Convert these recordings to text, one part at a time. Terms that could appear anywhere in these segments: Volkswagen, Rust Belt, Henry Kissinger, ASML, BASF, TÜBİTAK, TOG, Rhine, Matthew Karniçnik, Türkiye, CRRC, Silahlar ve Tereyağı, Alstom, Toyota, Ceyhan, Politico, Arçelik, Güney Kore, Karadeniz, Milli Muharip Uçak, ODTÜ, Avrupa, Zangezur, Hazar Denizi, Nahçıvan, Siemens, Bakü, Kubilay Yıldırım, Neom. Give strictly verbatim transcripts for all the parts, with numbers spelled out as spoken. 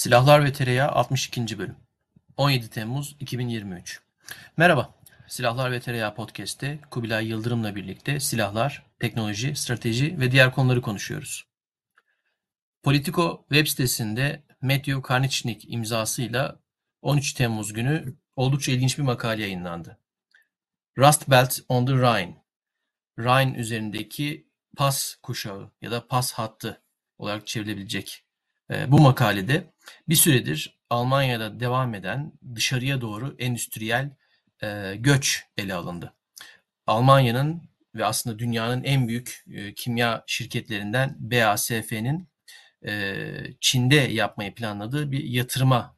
Silahlar ve Tereyağı altmış ikinci bölüm on yedi Temmuz iki bin yirmi üç. Merhaba, Silahlar ve Tereyağı Podcast'te Kubilay Yıldırım'la birlikte silahlar, teknoloji, strateji ve diğer konuları konuşuyoruz. Politico web sitesinde Matthew Karniçnik imzasıyla on üç Temmuz günü oldukça ilginç bir makale yayınlandı. Rust Belt on the Rhine, Rhine üzerindeki pas kuşağı ya da pas hattı olarak çevrilebilecek bu makalede bir süredir Almanya'da devam eden dışarıya doğru endüstriyel e, göç ele alındı. Almanya'nın ve aslında dünyanın en büyük e, kimya şirketlerinden B A S F'nin e, Çin'de yapmayı planladığı bir yatırıma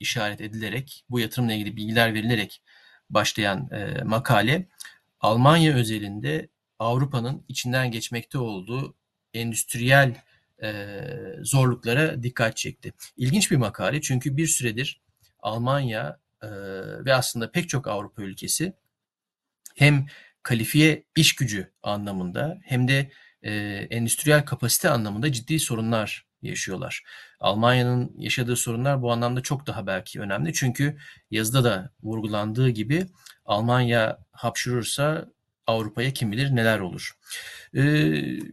işaret edilerek, bu yatırımla ilgili bilgiler verilerek başlayan e, makale, Almanya özelinde Avrupa'nın içinden geçmekte olduğu endüstriyel zorluklara dikkat çekti. İlginç bir makale, çünkü bir süredir Almanya ve aslında pek çok Avrupa ülkesi hem kalifiye iş gücü anlamında hem de endüstriyel kapasite anlamında ciddi sorunlar yaşıyorlar. Almanya'nın yaşadığı sorunlar bu anlamda çok daha belki önemli, çünkü yazıda da vurgulandığı gibi Almanya hapşırırsa Avrupa'ya kim bilir neler olur. Bu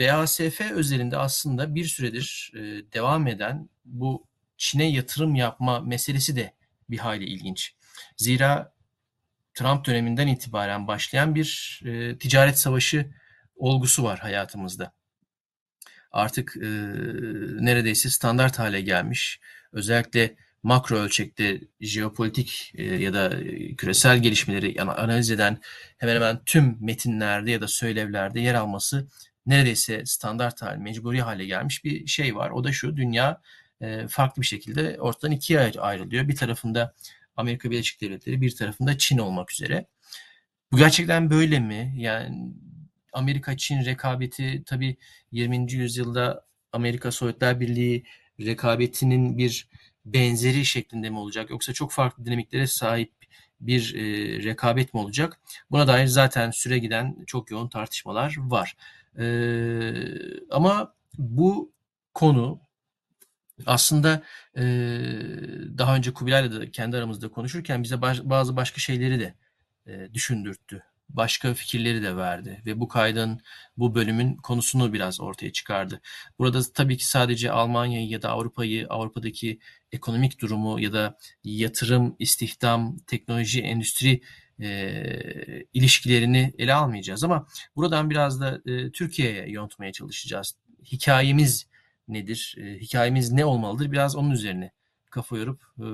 B A S F özelinde aslında bir süredir devam eden bu Çin'e yatırım yapma meselesi de bir hayli ilginç. Zira Trump döneminden itibaren başlayan bir ticaret savaşı olgusu var hayatımızda. Artık neredeyse standart hale gelmiş. Özellikle makro ölçekte jeopolitik ya da küresel gelişmeleri analiz eden hemen hemen tüm metinlerde ya da söylevlerde yer alması neredeyse standart hal, mecburi hale gelmiş bir şey var. O da şu: dünya farklı bir şekilde ortadan ikiye ayrılıyor. Bir tarafında Amerika Birleşik Devletleri, bir tarafında Çin olmak üzere. Bu gerçekten böyle mi? Yani Amerika-Çin rekabeti, tabii yirminci yüzyılda Amerika Sovyetler Birliği rekabetinin bir benzeri şeklinde mi olacak? Yoksa çok farklı dinamiklere sahip bir e, rekabet mi olacak? Buna dair zaten süre giden çok yoğun tartışmalar var. Ee, ama bu konu aslında e, daha önce Kubilay'la da kendi aramızda konuşurken bize baş, bazı başka şeyleri de e, düşündürttü. Başka fikirleri de verdi ve bu kaydın, bu bölümün konusunu biraz ortaya çıkardı. Burada tabii ki sadece Almanya'yı ya da Avrupa'yı, Avrupa'daki ekonomik durumu ya da yatırım, istihdam, teknoloji, endüstri E, ilişkilerini ele almayacağız, ama buradan biraz da e, Türkiye'ye yontmaya çalışacağız. Hikayemiz nedir? E, hikayemiz ne olmalıdır? Biraz onun üzerine kafa yorup e,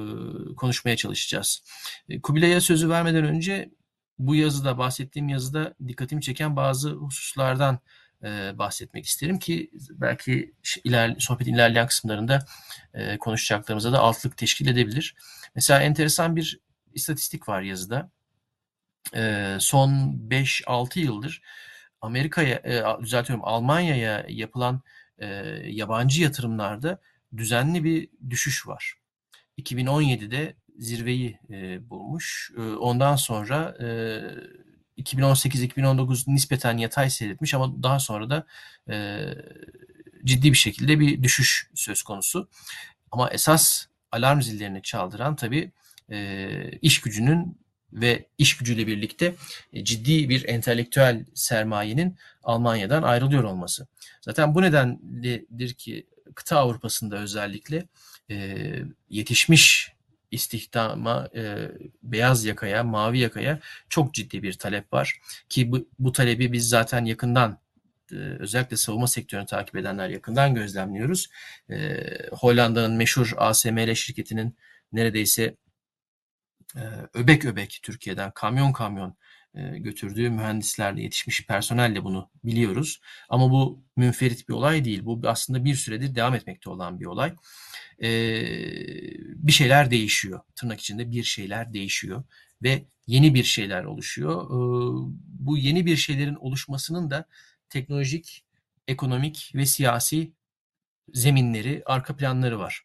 konuşmaya çalışacağız. E, Kubilay'a sözü vermeden önce bu yazıda, bahsettiğim yazıda dikkatimi çeken bazı hususlardan e, bahsetmek isterim ki belki iler, sohbetin ilerleyen kısımlarında e, konuşacaklarımıza da altlık teşkil edebilir. Mesela enteresan bir istatistik var yazıda. Son beş altı yıldır Amerika'ya, düzeltiyorum, Almanya'ya yapılan yabancı yatırımlarda düzenli bir düşüş var. iki bin on yedide zirveyi bulmuş. Ondan sonra iki bin on sekiz iki bin on dokuz nispeten yatay seyretmiş, ama daha sonra da ciddi bir şekilde bir düşüş söz konusu. Ama esas alarm zillerini çaldıran tabii iş gücünün ve iş gücüyle birlikte ciddi bir entelektüel sermayenin Almanya'dan ayrılıyor olması. Zaten bu nedenledir ki kıta Avrupa'sında özellikle e, yetişmiş istihdama, e, beyaz yakaya, mavi yakaya çok ciddi bir talep var. Ki bu, bu talebi biz zaten yakından, e, özellikle savunma sektörünü takip edenler yakından gözlemliyoruz. E, Hollanda'nın meşhur A S M L şirketinin neredeyse öbek öbek Türkiye'den kamyon kamyon götürdüğü mühendislerle, yetişmiş personelle bunu biliyoruz. Ama bu münferit bir olay değil. Bu aslında bir süredir devam etmekte olan bir olay. Bir şeyler değişiyor. Tırnak içinde bir şeyler değişiyor ve yeni bir şeyler oluşuyor. Bu yeni bir şeylerin oluşmasının da teknolojik, ekonomik ve siyasi zeminleri, arka planları var.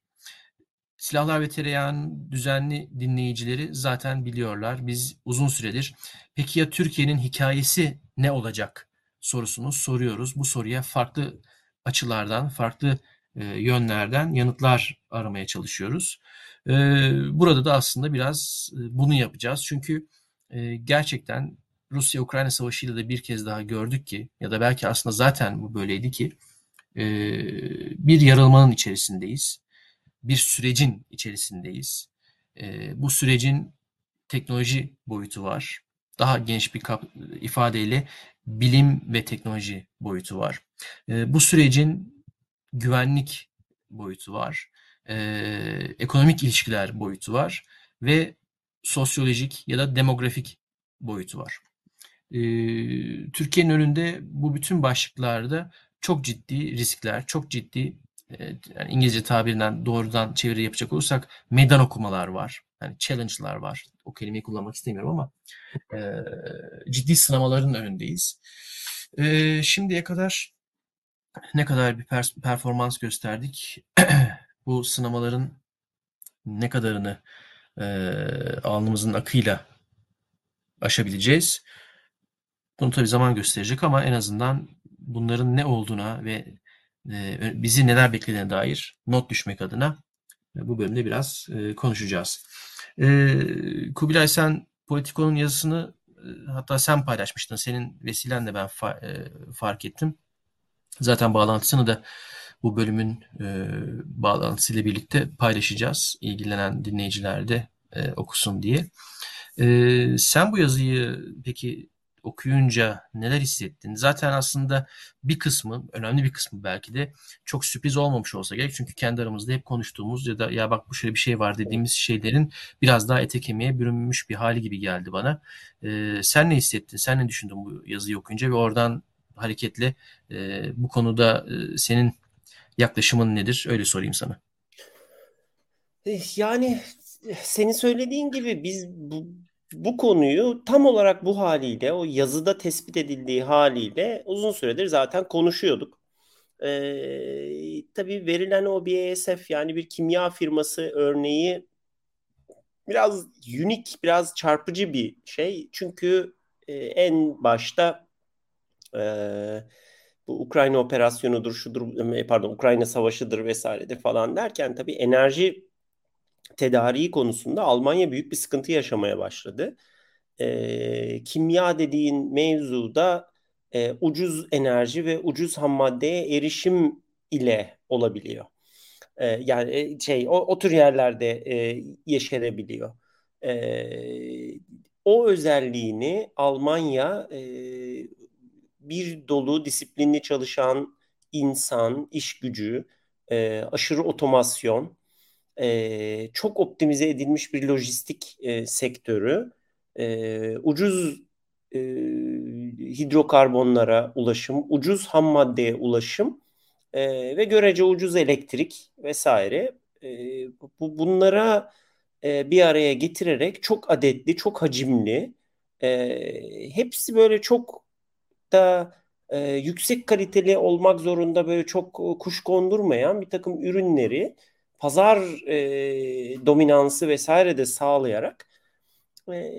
Silahlar ve Tereyağı'nın düzenli dinleyicileri zaten biliyorlar. Biz uzun süredir peki ya Türkiye'nin hikayesi ne olacak sorusunu soruyoruz. Bu soruya farklı açılardan, farklı yönlerden yanıtlar aramaya çalışıyoruz. Burada da aslında biraz bunu yapacağız. Çünkü gerçekten Rusya-Ukrayna savaşıyla da bir kez daha gördük ki, ya da belki aslında zaten bu böyleydi ki, bir yarılmanın içerisindeyiz. Bir sürecin içerisindeyiz. Bu sürecin teknoloji boyutu var. Daha geniş bir ifadeyle bilim ve teknoloji boyutu var. Bu sürecin güvenlik boyutu var. Ekonomik ilişkiler boyutu var. Ve sosyolojik ya da demografik boyutu var. Türkiye'nin önünde bu bütün başlıklarda çok ciddi riskler, çok ciddi, yani İngilizce tabirinden doğrudan çeviri yapacak olursak, meydan okumalar var. Yani challenge'lar var. O kelimeyi kullanmak istemiyorum ama e, ciddi sınamaların önündeyiz. E, şimdiye kadar ne kadar bir performans gösterdik? Bu sınamaların ne kadarını e, alnımızın akıyla aşabileceğiz? Bunu tabii zaman gösterecek ama en azından bunların ne olduğuna ve bizi neler beklediğine dair not düşmek adına bu bölümde biraz konuşacağız. Kubilay, sen Politico'nun yazısını hatta sen paylaşmıştın. Senin vesilenle ben fark ettim. Zaten bağlantısını da bu bölümün bağlantısıyla birlikte paylaşacağız. İlgilenen dinleyiciler de okusun diye. Sen bu yazıyı peki okuyunca neler hissettin? Zaten aslında bir kısmı, önemli bir kısmı belki de çok sürpriz olmamış olsa gerek. Çünkü kendi aramızda hep konuştuğumuz ya da ya bak bu şöyle bir şey var dediğimiz şeylerin biraz daha ete kemiğe bürünmüş bir hali gibi geldi bana. Ee, sen ne hissettin? Sen ne düşündün bu yazıyı okuyunca ve oradan hareketle e, bu konuda e, senin yaklaşımın nedir? Öyle sorayım sana. Yani senin söylediğin gibi biz bu Bu konuyu tam olarak bu haliyle, o yazıda tespit edildiği haliyle uzun süredir zaten konuşuyorduk. Ee, tabii verilen o B A S F, yani bir kimya firması örneği biraz unik, biraz çarpıcı bir şey. Çünkü e, en başta e, bu Ukrayna operasyonudur, şudur, pardon Ukrayna savaşıdır vesairedir falan derken tabii enerji tedariği konusunda Almanya büyük bir sıkıntı yaşamaya başladı. E, kimya dediğin mevzuda e, ucuz enerji ve ucuz ham maddeye erişim ile olabiliyor. E, yani şey o, o tür yerlerde e, yeşerebiliyor. E, o özelliğini Almanya e, bir dolu disiplinli çalışan insan, iş gücü, e, aşırı otomasyon, Ee, çok optimize edilmiş bir lojistik e, sektörü, e, ucuz e, hidrokarbonlara ulaşım, ucuz ham maddeye ulaşım e, ve görece ucuz elektrik vesaire. E, bu, bunlara e, bir araya getirerek çok adetli, çok hacimli, e, hepsi böyle çok da e, yüksek kaliteli olmak zorunda, böyle çok kuş kondurmayan bir takım ürünleri pazar e, dominansı vesaire de sağlayarak e,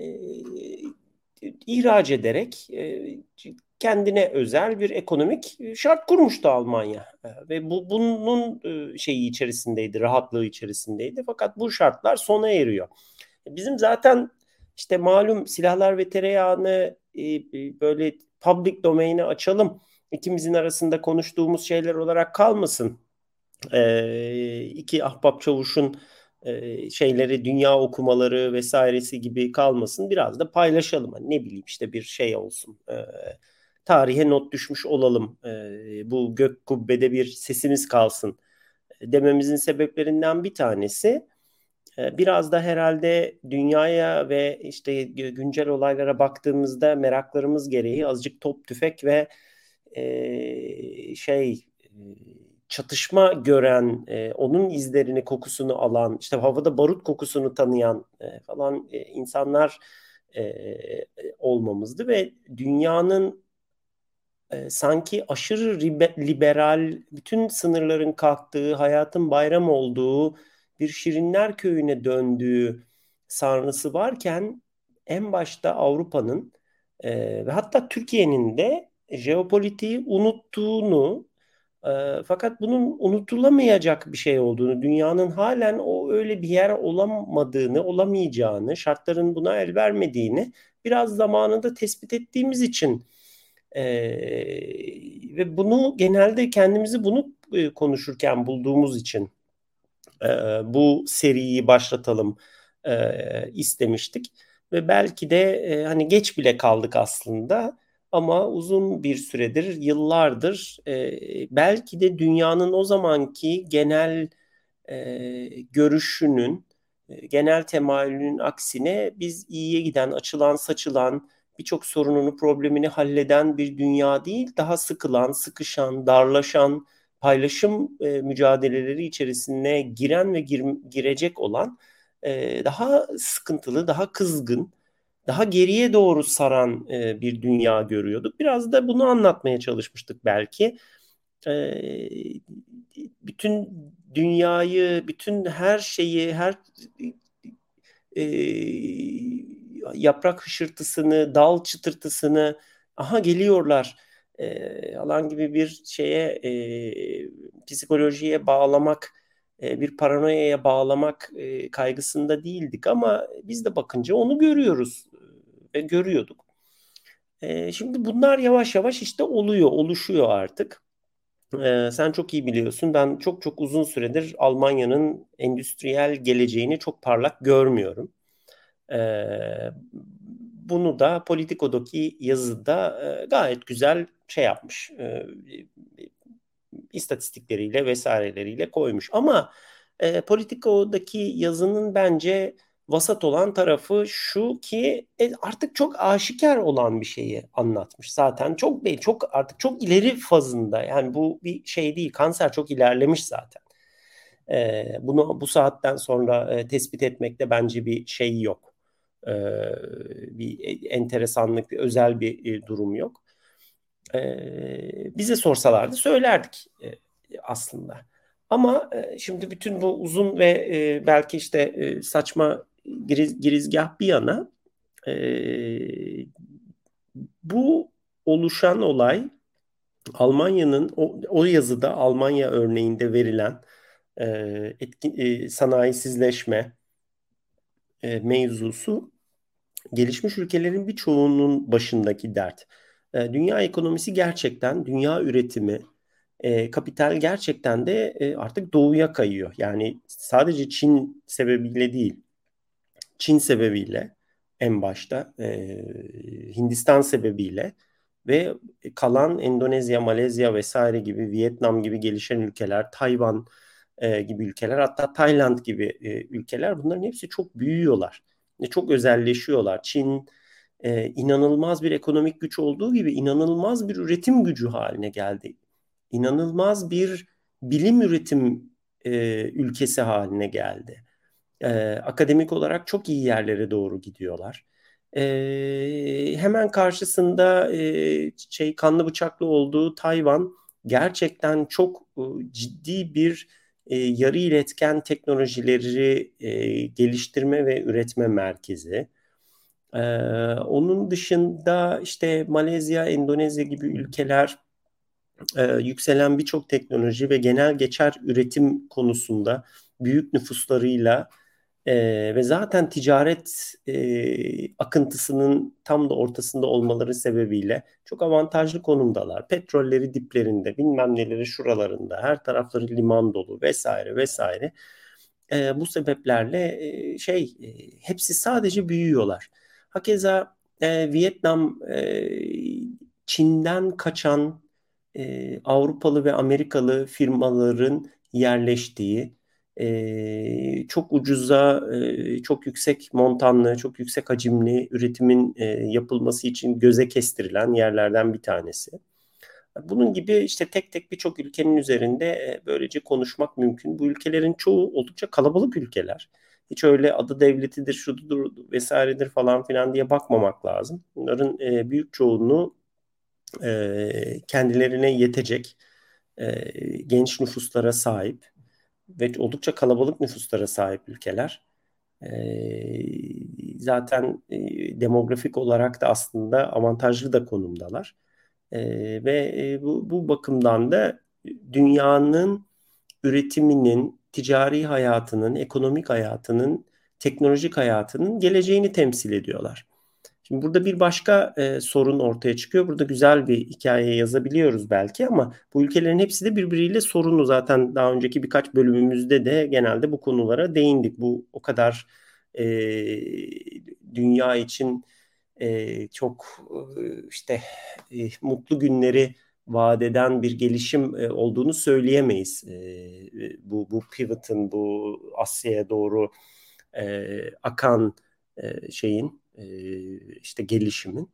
ihraç ederek e, kendine özel bir ekonomik şart kurmuştu Almanya. E, ve bu bunun e, şeyi içerisindeydi, rahatlığı içerisindeydi. Fakat bu şartlar sona eriyor. Bizim zaten işte malum Silahlar ve Tereyağını e, böyle public domain'e açalım, ikimizin arasında konuştuğumuz şeyler olarak kalmasın. Ee, iki ahbap çavuşun e, şeyleri, dünya okumaları vesairesi gibi kalmasın, biraz da paylaşalım, hani ne bileyim işte bir şey olsun, ee, tarihe not düşmüş olalım, ee, bu gök kubbede bir sesimiz kalsın dememizin sebeplerinden bir tanesi ee, biraz da herhalde dünyaya ve işte güncel olaylara baktığımızda meraklarımız gereği azıcık top, tüfek ve e, şey e, çatışma gören, e, onun izlerini, kokusunu alan, işte havada barut kokusunu tanıyan e, falan e, insanlar e, olmamızdı ve dünyanın e, sanki aşırı liberal, bütün sınırların kalktığı, hayatın bayram olduğu, bir Şirinler Köyü'ne döndüğü sarnısı varken en başta Avrupa'nın e, ve hatta Türkiye'nin de jeopolitiği unuttuğunu, E, fakat bunun unutulamayacak bir şey olduğunu, dünyanın halen o öyle bir yer olamadığını, olamayacağını, şartların buna el vermediğini biraz zamanında tespit ettiğimiz için e, ve bunu genelde kendimizi bunu e, konuşurken bulduğumuz için e, bu seriyi başlatalım e, istemiştik. Ve belki de e, hani geç bile kaldık aslında. Ama uzun bir süredir, yıllardır e, belki de dünyanın o zamanki genel e, görüşünün, e, genel temayülünün aksine biz iyiye giden, açılan, saçılan, birçok sorununu, problemini halleden bir dünya değil, daha sıkılan, sıkışan, darlaşan, paylaşım e, mücadeleleri içerisine giren ve gir, girecek olan, e, daha sıkıntılı, daha kızgın, daha geriye doğru saran e, bir dünya görüyorduk. Biraz da bunu anlatmaya çalışmıştık belki. E, bütün dünyayı, bütün her şeyi, her e, yaprak hışırtısını, dal çıtırtısını, aha geliyorlar e, alan gibi bir şeye, e, psikolojiye bağlamak, bir paranoyaya bağlamak kaygısında değildik ama biz de bakınca onu görüyoruz ve görüyorduk. Şimdi bunlar yavaş yavaş işte oluyor, oluşuyor artık. Sen çok iyi biliyorsun, ben çok çok uzun süredir Almanya'nın endüstriyel geleceğini çok parlak görmüyorum. Bunu da Politico'daki yazıda gayet güzel şey yapmış, istatistikleriyle vesaireleriyle koymuş. Ama e, Politico'daki yazının bence vasat olan tarafı şu ki e, artık çok aşikar olan bir şeyi anlatmış. Zaten çok çok artık çok ileri fazında. Yani bu bir şey değil. Kanser çok ilerlemiş zaten. E, bunu bu saatten sonra e, tespit etmekte bence bir şey yok. E, bir enteresanlık, bir özel bir e, durum yok. Ee, bize sorsalardı söylerdik e, aslında. Ama e, şimdi bütün bu uzun ve e, belki işte e, saçma giriz, girizgah bir yana e, bu oluşan olay Almanya'nın o, o yazıda Almanya örneğinde verilen e, etkin, e, sanayisizleşme e, mevzusu gelişmiş ülkelerin bir çoğunun başındaki dert. Dünya ekonomisi gerçekten, dünya üretimi, e, kapital gerçekten de e, artık doğuya kayıyor. Yani sadece Çin sebebiyle değil, Çin sebebiyle en başta, e, Hindistan sebebiyle ve kalan Endonezya, Malezya vesaire gibi, Vietnam gibi gelişen ülkeler, Tayvan e, gibi ülkeler, hatta Tayland gibi e, ülkeler, bunların hepsi çok büyüyorlar, çok özelleşiyorlar. Çin Ee, inanılmaz bir ekonomik güç olduğu gibi inanılmaz bir üretim gücü haline geldi. İnanılmaz bir bilim üretim e, ülkesi haline geldi. Ee, akademik olarak çok iyi yerlere doğru gidiyorlar. Ee, hemen karşısında e, şey kanlı bıçaklı olduğu Tayvan gerçekten çok e, ciddi bir e, yarı iletken teknolojileri e, geliştirme ve üretme merkezi. Ee, onun dışında işte Malezya, Endonezya gibi ülkeler e, yükselen birçok teknoloji ve genel geçer üretim konusunda büyük nüfuslarıyla e, ve zaten ticaret e, akıntısının tam da ortasında olmaları sebebiyle çok avantajlı konumdalar. Petrolleri diplerinde, bilmem neleri şuralarında, her tarafları liman dolu vesaire vesaire. E, bu sebeplerle e, şey e, hepsi sadece büyüyorlar. Hakeza e, Vietnam, e, Çin'den kaçan e, Avrupalı ve Amerikalı firmaların yerleştiği, e, çok ucuza, e, çok yüksek montanlı, çok yüksek hacimli üretimin e, yapılması için göze kestirilen yerlerden bir tanesi. Bunun gibi işte tek tek birçok ülkenin üzerinde e, böylece konuşmak mümkün. Bu ülkelerin çoğu oldukça kalabalık ülkeler. Hiç öyle adı devletidir, şudur vesairedir falan filan diye bakmamak lazım. Bunların e, büyük çoğunluğu e, kendilerine yetecek e, genç nüfuslara sahip ve oldukça kalabalık nüfuslara sahip ülkeler. E, zaten e, demografik olarak da aslında avantajlı da konumdalar. E, ve e, bu, bu bakımdan da dünyanın üretiminin, ticari hayatının, ekonomik hayatının, teknolojik hayatının geleceğini temsil ediyorlar. Şimdi burada bir başka e, sorun ortaya çıkıyor. Burada güzel bir hikaye yazabiliyoruz belki ama bu ülkelerin hepsi de birbiriyle sorunlu. Zaten daha önceki birkaç bölümümüzde de genelde bu konulara değindik. Bu o kadar e, dünya için e, çok e, işte e, mutlu günleri vaat eden bir gelişim e, olduğunu söyleyemeyiz. E, bu, bu pivot'ın, bu Asya'ya doğru e, akan e, şeyin, işte gelişimin.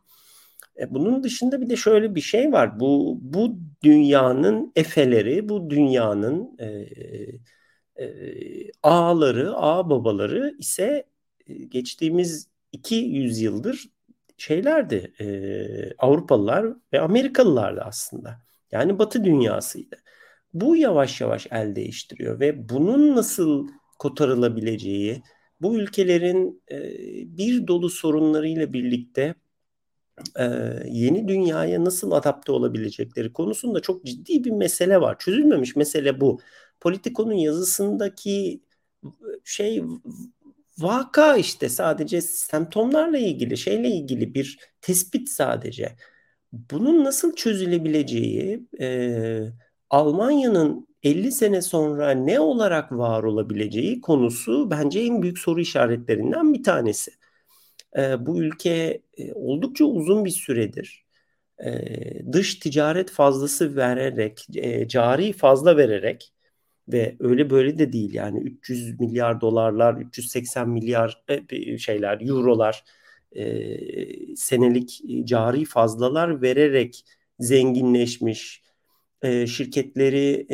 Bunun dışında bir de şöyle bir şey var. Bu bu dünyanın efeleri, bu dünyanın e, e, ağaları, ağ babaları ise geçtiğimiz iki yüzyıldır şeylerdi. E, Avrupalılar ve Amerikalılardı aslında. Yani Batı dünyasıydı. Bu yavaş yavaş el değiştiriyor ve bunun nasıl kotarılabileceği, bu ülkelerin bir dolu sorunlarıyla birlikte yeni dünyaya nasıl adapte olabilecekleri konusunda çok ciddi bir mesele var. Çözülmemiş mesele bu. Politico'nun yazısındaki şey vaka işte sadece semptomlarla ilgili, şeyle ilgili bir tespit sadece. Bunun nasıl çözülebileceği, Almanya'nın elli sene sonra ne olarak var olabileceği konusu bence en büyük soru işaretlerinden bir tanesi. E, bu ülke e, oldukça uzun bir süredir e, dış ticaret fazlası vererek, e, cari fazla vererek ve öyle böyle de değil yani üç yüz milyar dolarlar, üç yüz seksen milyar e, şeyler, eurolar e, senelik cari fazlalar vererek zenginleşmiş, şirketleri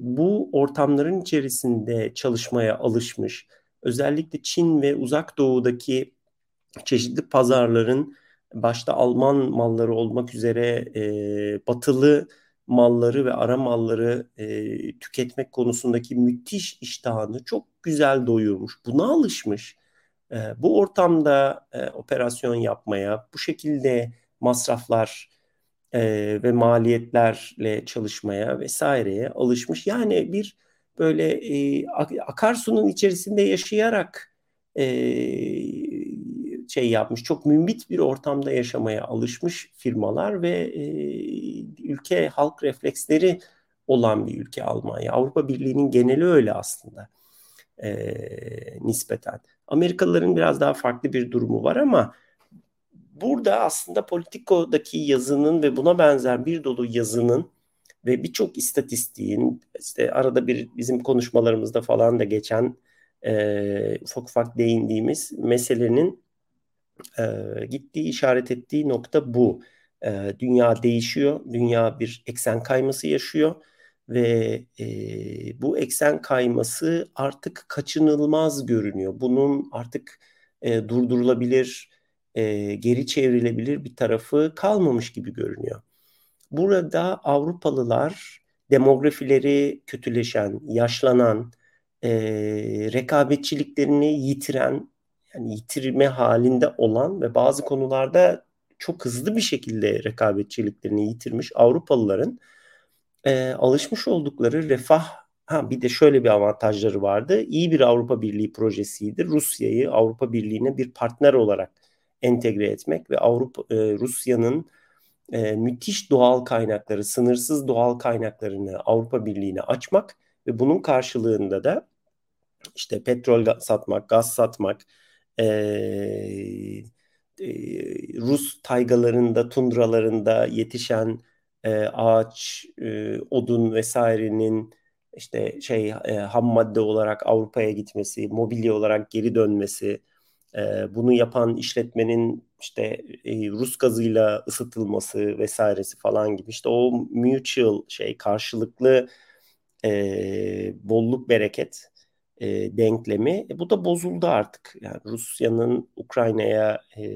bu ortamların içerisinde çalışmaya alışmış. Özellikle Çin ve Uzak Doğu'daki çeşitli pazarların başta Alman malları olmak üzere batılı malları ve ara malları tüketmek konusundaki müthiş iştahını çok güzel doyurmuş. Buna alışmış. Bu ortamda operasyon yapmaya, bu şekilde masraflar ve maliyetlerle çalışmaya vesaireye alışmış. Yani bir böyle e, akarsunun içerisinde yaşayarak e, şey yapmış, çok mümbit bir ortamda yaşamaya alışmış firmalar ve e, ülke halk refleksleri olan bir ülke Almanya. Avrupa Birliği'nin geneli öyle aslında e, nispeten. Amerikalıların biraz daha farklı bir durumu var ama burada aslında Politico'daki yazının ve buna benzer bir dolu yazının ve birçok istatistiğin, işte arada bir bizim konuşmalarımızda falan da geçen e, ufak ufak değindiğimiz meselenin e, gittiği, işaret ettiği nokta bu. E, dünya değişiyor, dünya bir eksen kayması yaşıyor ve e, bu eksen kayması artık kaçınılmaz görünüyor. Bunun artık e, durdurulabilir, E, geri çevrilebilir bir tarafı kalmamış gibi görünüyor. Burada Avrupalılar demografileri kötüleşen, yaşlanan, e, rekabetçiliklerini yitiren, yani yitirme halinde olan ve bazı konularda çok hızlı bir şekilde rekabetçiliklerini yitirmiş Avrupalıların e, alışmış oldukları refah, ha bir de şöyle bir avantajları vardı. İyi bir Avrupa Birliği projesiydi. Rusya'yı Avrupa Birliği'ne bir partner olarak entegre etmek ve Avrupa e, Rusya'nın e, müthiş doğal kaynakları, sınırsız doğal kaynaklarını Avrupa Birliği'ne açmak ve bunun karşılığında da işte petrol satmak, gaz satmak, e, e, Rus taygalarında, tundralarında yetişen e, ağaç, e, odun vesairenin işte şey e, ham madde olarak Avrupa'ya gitmesi, mobilya olarak geri dönmesi, bunu yapan işletmenin işte Rus gazıyla ısıtılması vesairesi falan gibi işte o mutual şey karşılıklı e, bolluk bereket e, denklemi e, bu da bozuldu artık. Yani Rusya'nın Ukrayna'ya e,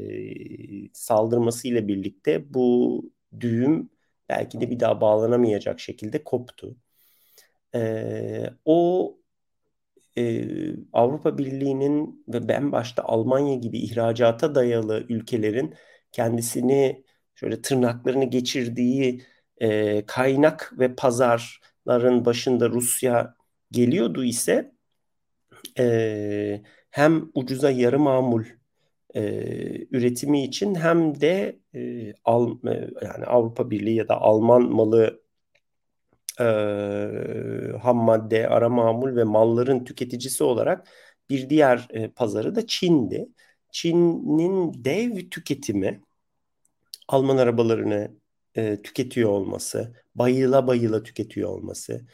saldırmasıyla birlikte bu düğüm belki de bir daha bağlanamayacak şekilde koptu. E, o Ee, Avrupa Birliği'nin ve ben başta Almanya gibi ihracata dayalı ülkelerin kendisini şöyle tırnaklarını geçirdiği e, kaynak ve pazar doksanların başında Rusya geliyordu ise e, hem ucuza yarı mamul e, üretimi için hem de e, Al, e, yani Avrupa Birliği ya da Alman malı e, ham madde, ara mamul ve malların tüketicisi olarak bir diğer e, pazarı da Çin'di. Çin'in dev tüketimi, Alman arabalarını e, tüketiyor olması, bayıla bayıla tüketiyor olması,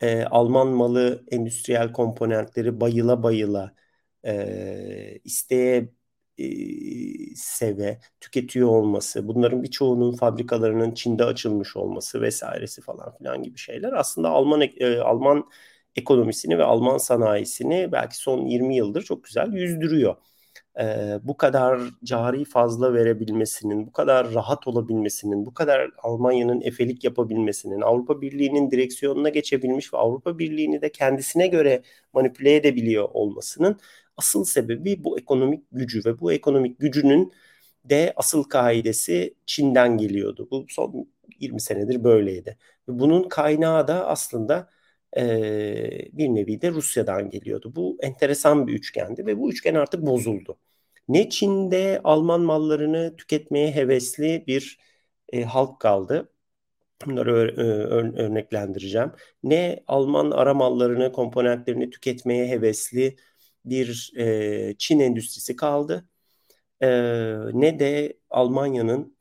e, Alman malı endüstriyel komponentleri bayıla bayıla e, isteye e, seve tüketiyor olması, bunların birçoğunun fabrikalarının Çin'de açılmış olması vesairesi falan filan gibi şeyler aslında Alman e, Alman ekonomisini ve Alman sanayisini belki son yirmi yıldır çok güzel yüzdürüyor. Ee, bu kadar cari fazla verebilmesinin, bu kadar rahat olabilmesinin, bu kadar Almanya'nın efelik yapabilmesinin, Avrupa Birliği'nin direksiyonuna geçebilmiş ve Avrupa Birliği'ni de kendisine göre manipüle edebiliyor olmasının asıl sebebi bu ekonomik gücü ve bu ekonomik gücünün de asıl kaidesi Çin'den geliyordu. Bu son yirmi senedir böyleydi. Bunun kaynağı da aslında Ee, bir nevi de Rusya'dan geliyordu. Bu enteresan bir üçgendi ve bu üçgen artık bozuldu. Ne Çin'de Alman mallarını tüketmeye hevesli bir e, halk kaldı. Bunları ö- ö- örneklendireceğim. Ne Alman ara mallarını, komponentlerini tüketmeye hevesli bir e, Çin endüstrisi kaldı. E, ne de Almanya'nın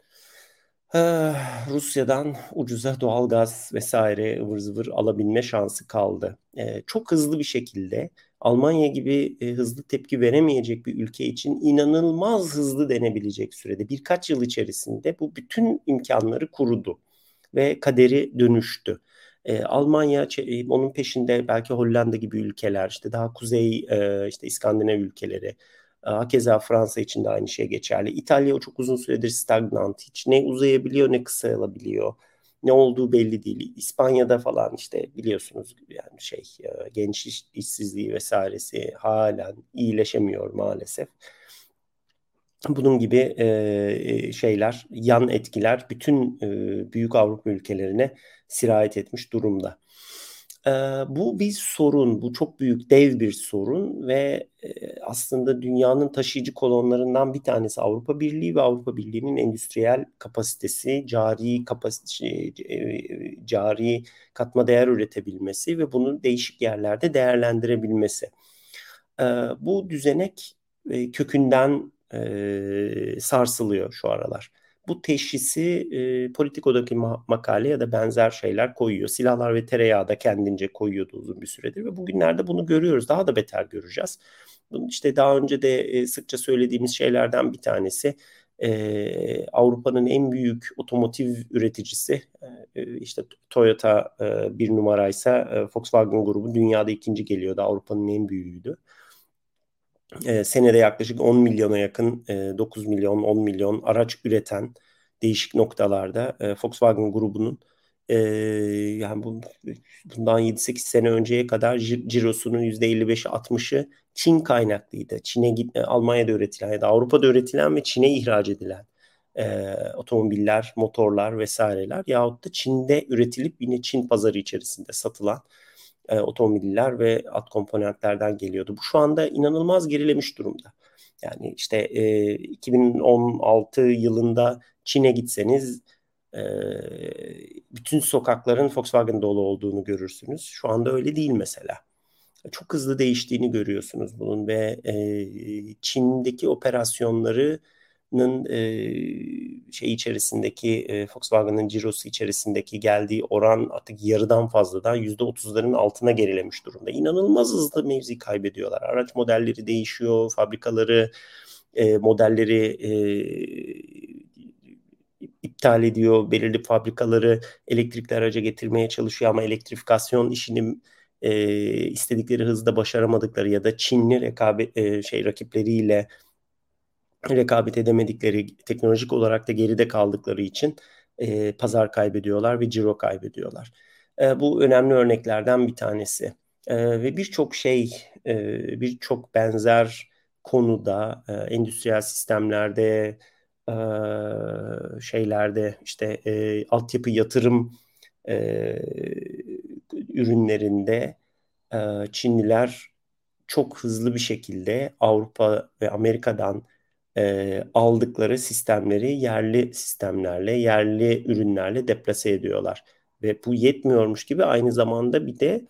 Rusya'dan ucuza doğalgaz vesaire ıvır zıvır alabilme şansı kaldı. Ee, çok hızlı bir şekilde Almanya gibi e, hızlı tepki veremeyecek bir ülke için inanılmaz hızlı denebilecek sürede birkaç yıl içerisinde bu bütün imkanları kurudu ve kaderi dönüştü. Ee, Almanya onun peşinde, belki Hollanda gibi ülkeler, işte daha kuzey e, işte İskandinav ülkeleri. Hakeza Fransa için de aynı şey geçerli. İtalya çok uzun süredir stagnant. Hiç ne uzayabiliyor ne kısalabiliyor. Ne olduğu belli değil. İspanya'da falan işte biliyorsunuz yani şey genç iş, işsizliği vesairesi halen iyileşemiyor maalesef. Bunun gibi e, şeyler, yan etkiler bütün e, büyük Avrupa ülkelerine sirayet etmiş durumda. Ee, bu bir sorun, bu çok büyük, dev bir sorun ve e, aslında dünyanın taşıyıcı kolonlarından bir tanesi Avrupa Birliği ve Avrupa Birliği'nin endüstriyel kapasitesi, cari kapasite, e, cari katma değer üretebilmesi ve bunu değişik yerlerde değerlendirebilmesi. E, bu düzenek e, kökünden e, sarsılıyor şu aralar. Bu teşhisi e, Politico'daki ma- makale ya da benzer şeyler koyuyor. Silahlar ve Tereyağı da kendince koyuyordu uzun bir süredir ve bugünlerde bunu görüyoruz. Daha da beter göreceğiz. Bunun işte daha önce de e, sıkça söylediğimiz şeylerden bir tanesi e, Avrupa'nın en büyük otomotiv üreticisi e, işte Toyota e, bir numaraysa e, Volkswagen grubu dünyada ikinci geliyordu. Avrupa'nın en büyüğüydü. E, senede yaklaşık on milyona yakın, e, dokuz milyon, on milyon araç üreten değişik noktalarda e, Volkswagen grubunun e, yani bu, bundan yedi sekiz sene önceye kadar cirosunun yüzde elli beşi altmışı Çin kaynaklıydı. Çin'e gitme, Almanya'da üretilen ya da Avrupa'da üretilen ve Çin'e ihraç edilen e, otomobiller, motorlar vesaireler yahut da Çin'de üretilip yine Çin pazarı içerisinde satılan E, otomobiller ve alt komponentlerden geliyordu. Bu şu anda inanılmaz gerilemiş durumda. Yani işte e, iki bin on altı yılında Çin'e gitseniz e, bütün sokakların Volkswagen dolu olduğunu görürsünüz. Şu anda öyle değil mesela. Çok hızlı değiştiğini görüyorsunuz bunun ve e, Çin'deki operasyonlarının e, şey içerisindeki e, Volkswagen'ın cirosu içerisindeki geldiği oran artık yarıdan fazladan yüzde otuzların altına gerilemiş durumda. İnanılmaz hızlı mevzi kaybediyorlar. Araç modelleri değişiyor, fabrikaları e, modelleri e, iptal ediyor, belirli fabrikaları elektrikli araca getirmeye çalışıyor ama elektrifikasyon işini e, istedikleri hızda başaramadıkları ya da Çinli rekabet e, şey rakipleriyle rekabet edemedikleri, teknolojik olarak da geride kaldıkları için e, pazar kaybediyorlar ve ciro kaybediyorlar. E, bu önemli örneklerden bir tanesi. E, ve birçok şey, e, birçok benzer konuda, e, endüstriyel sistemlerde, e, şeylerde, işte e, altyapı yatırım e, ürünlerinde e, Çinliler çok hızlı bir şekilde Avrupa ve Amerika'dan e, aldıkları sistemleri yerli sistemlerle, yerli ürünlerle deplase ediyorlar. Ve bu yetmiyormuş gibi aynı zamanda bir de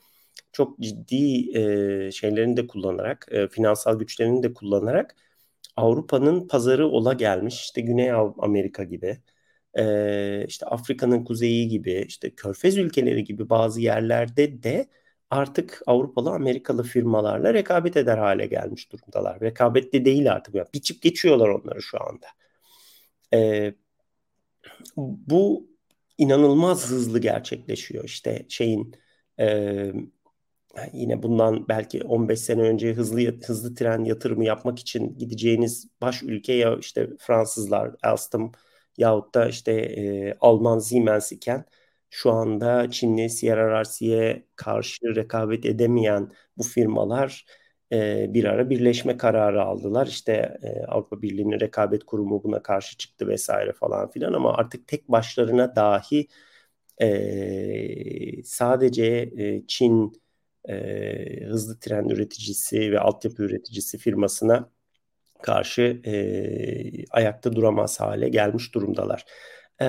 çok ciddi e, şeylerini de kullanarak, e, finansal güçlerini de kullanarak Avrupa'nın pazarı ola gelmiş, işte Güney Amerika gibi, e, işte Afrika'nın kuzeyi gibi, işte Körfez ülkeleri gibi bazı yerlerde de artık Avrupalı, Amerikalı firmalarla rekabet eder hale gelmiş durumdalar. Rekabetli değil artık. Yani biçip geçiyorlar onları şu anda. E, bu inanılmaz hızlı gerçekleşiyor. İşte şeyin e, yine bundan belki on beş sene önce hızlı hızlı tren yatırımı yapmak için gideceğiniz baş ülke ya işte Fransızlar, Alstom yahut da işte e, Alman Siemens iken şu anda Çinli C R R C'ye karşı rekabet edemeyen bu firmalar e, bir ara birleşme kararı aldılar. İşte e, Avrupa Birliği'nin rekabet kurumu buna karşı çıktı vesaire falan filan ama artık tek başlarına dahi e, sadece e, Çin E, hızlı tren üreticisi ve altyapı üreticisi firmasına karşı e, ayakta duramaz hale gelmiş durumdalar. E,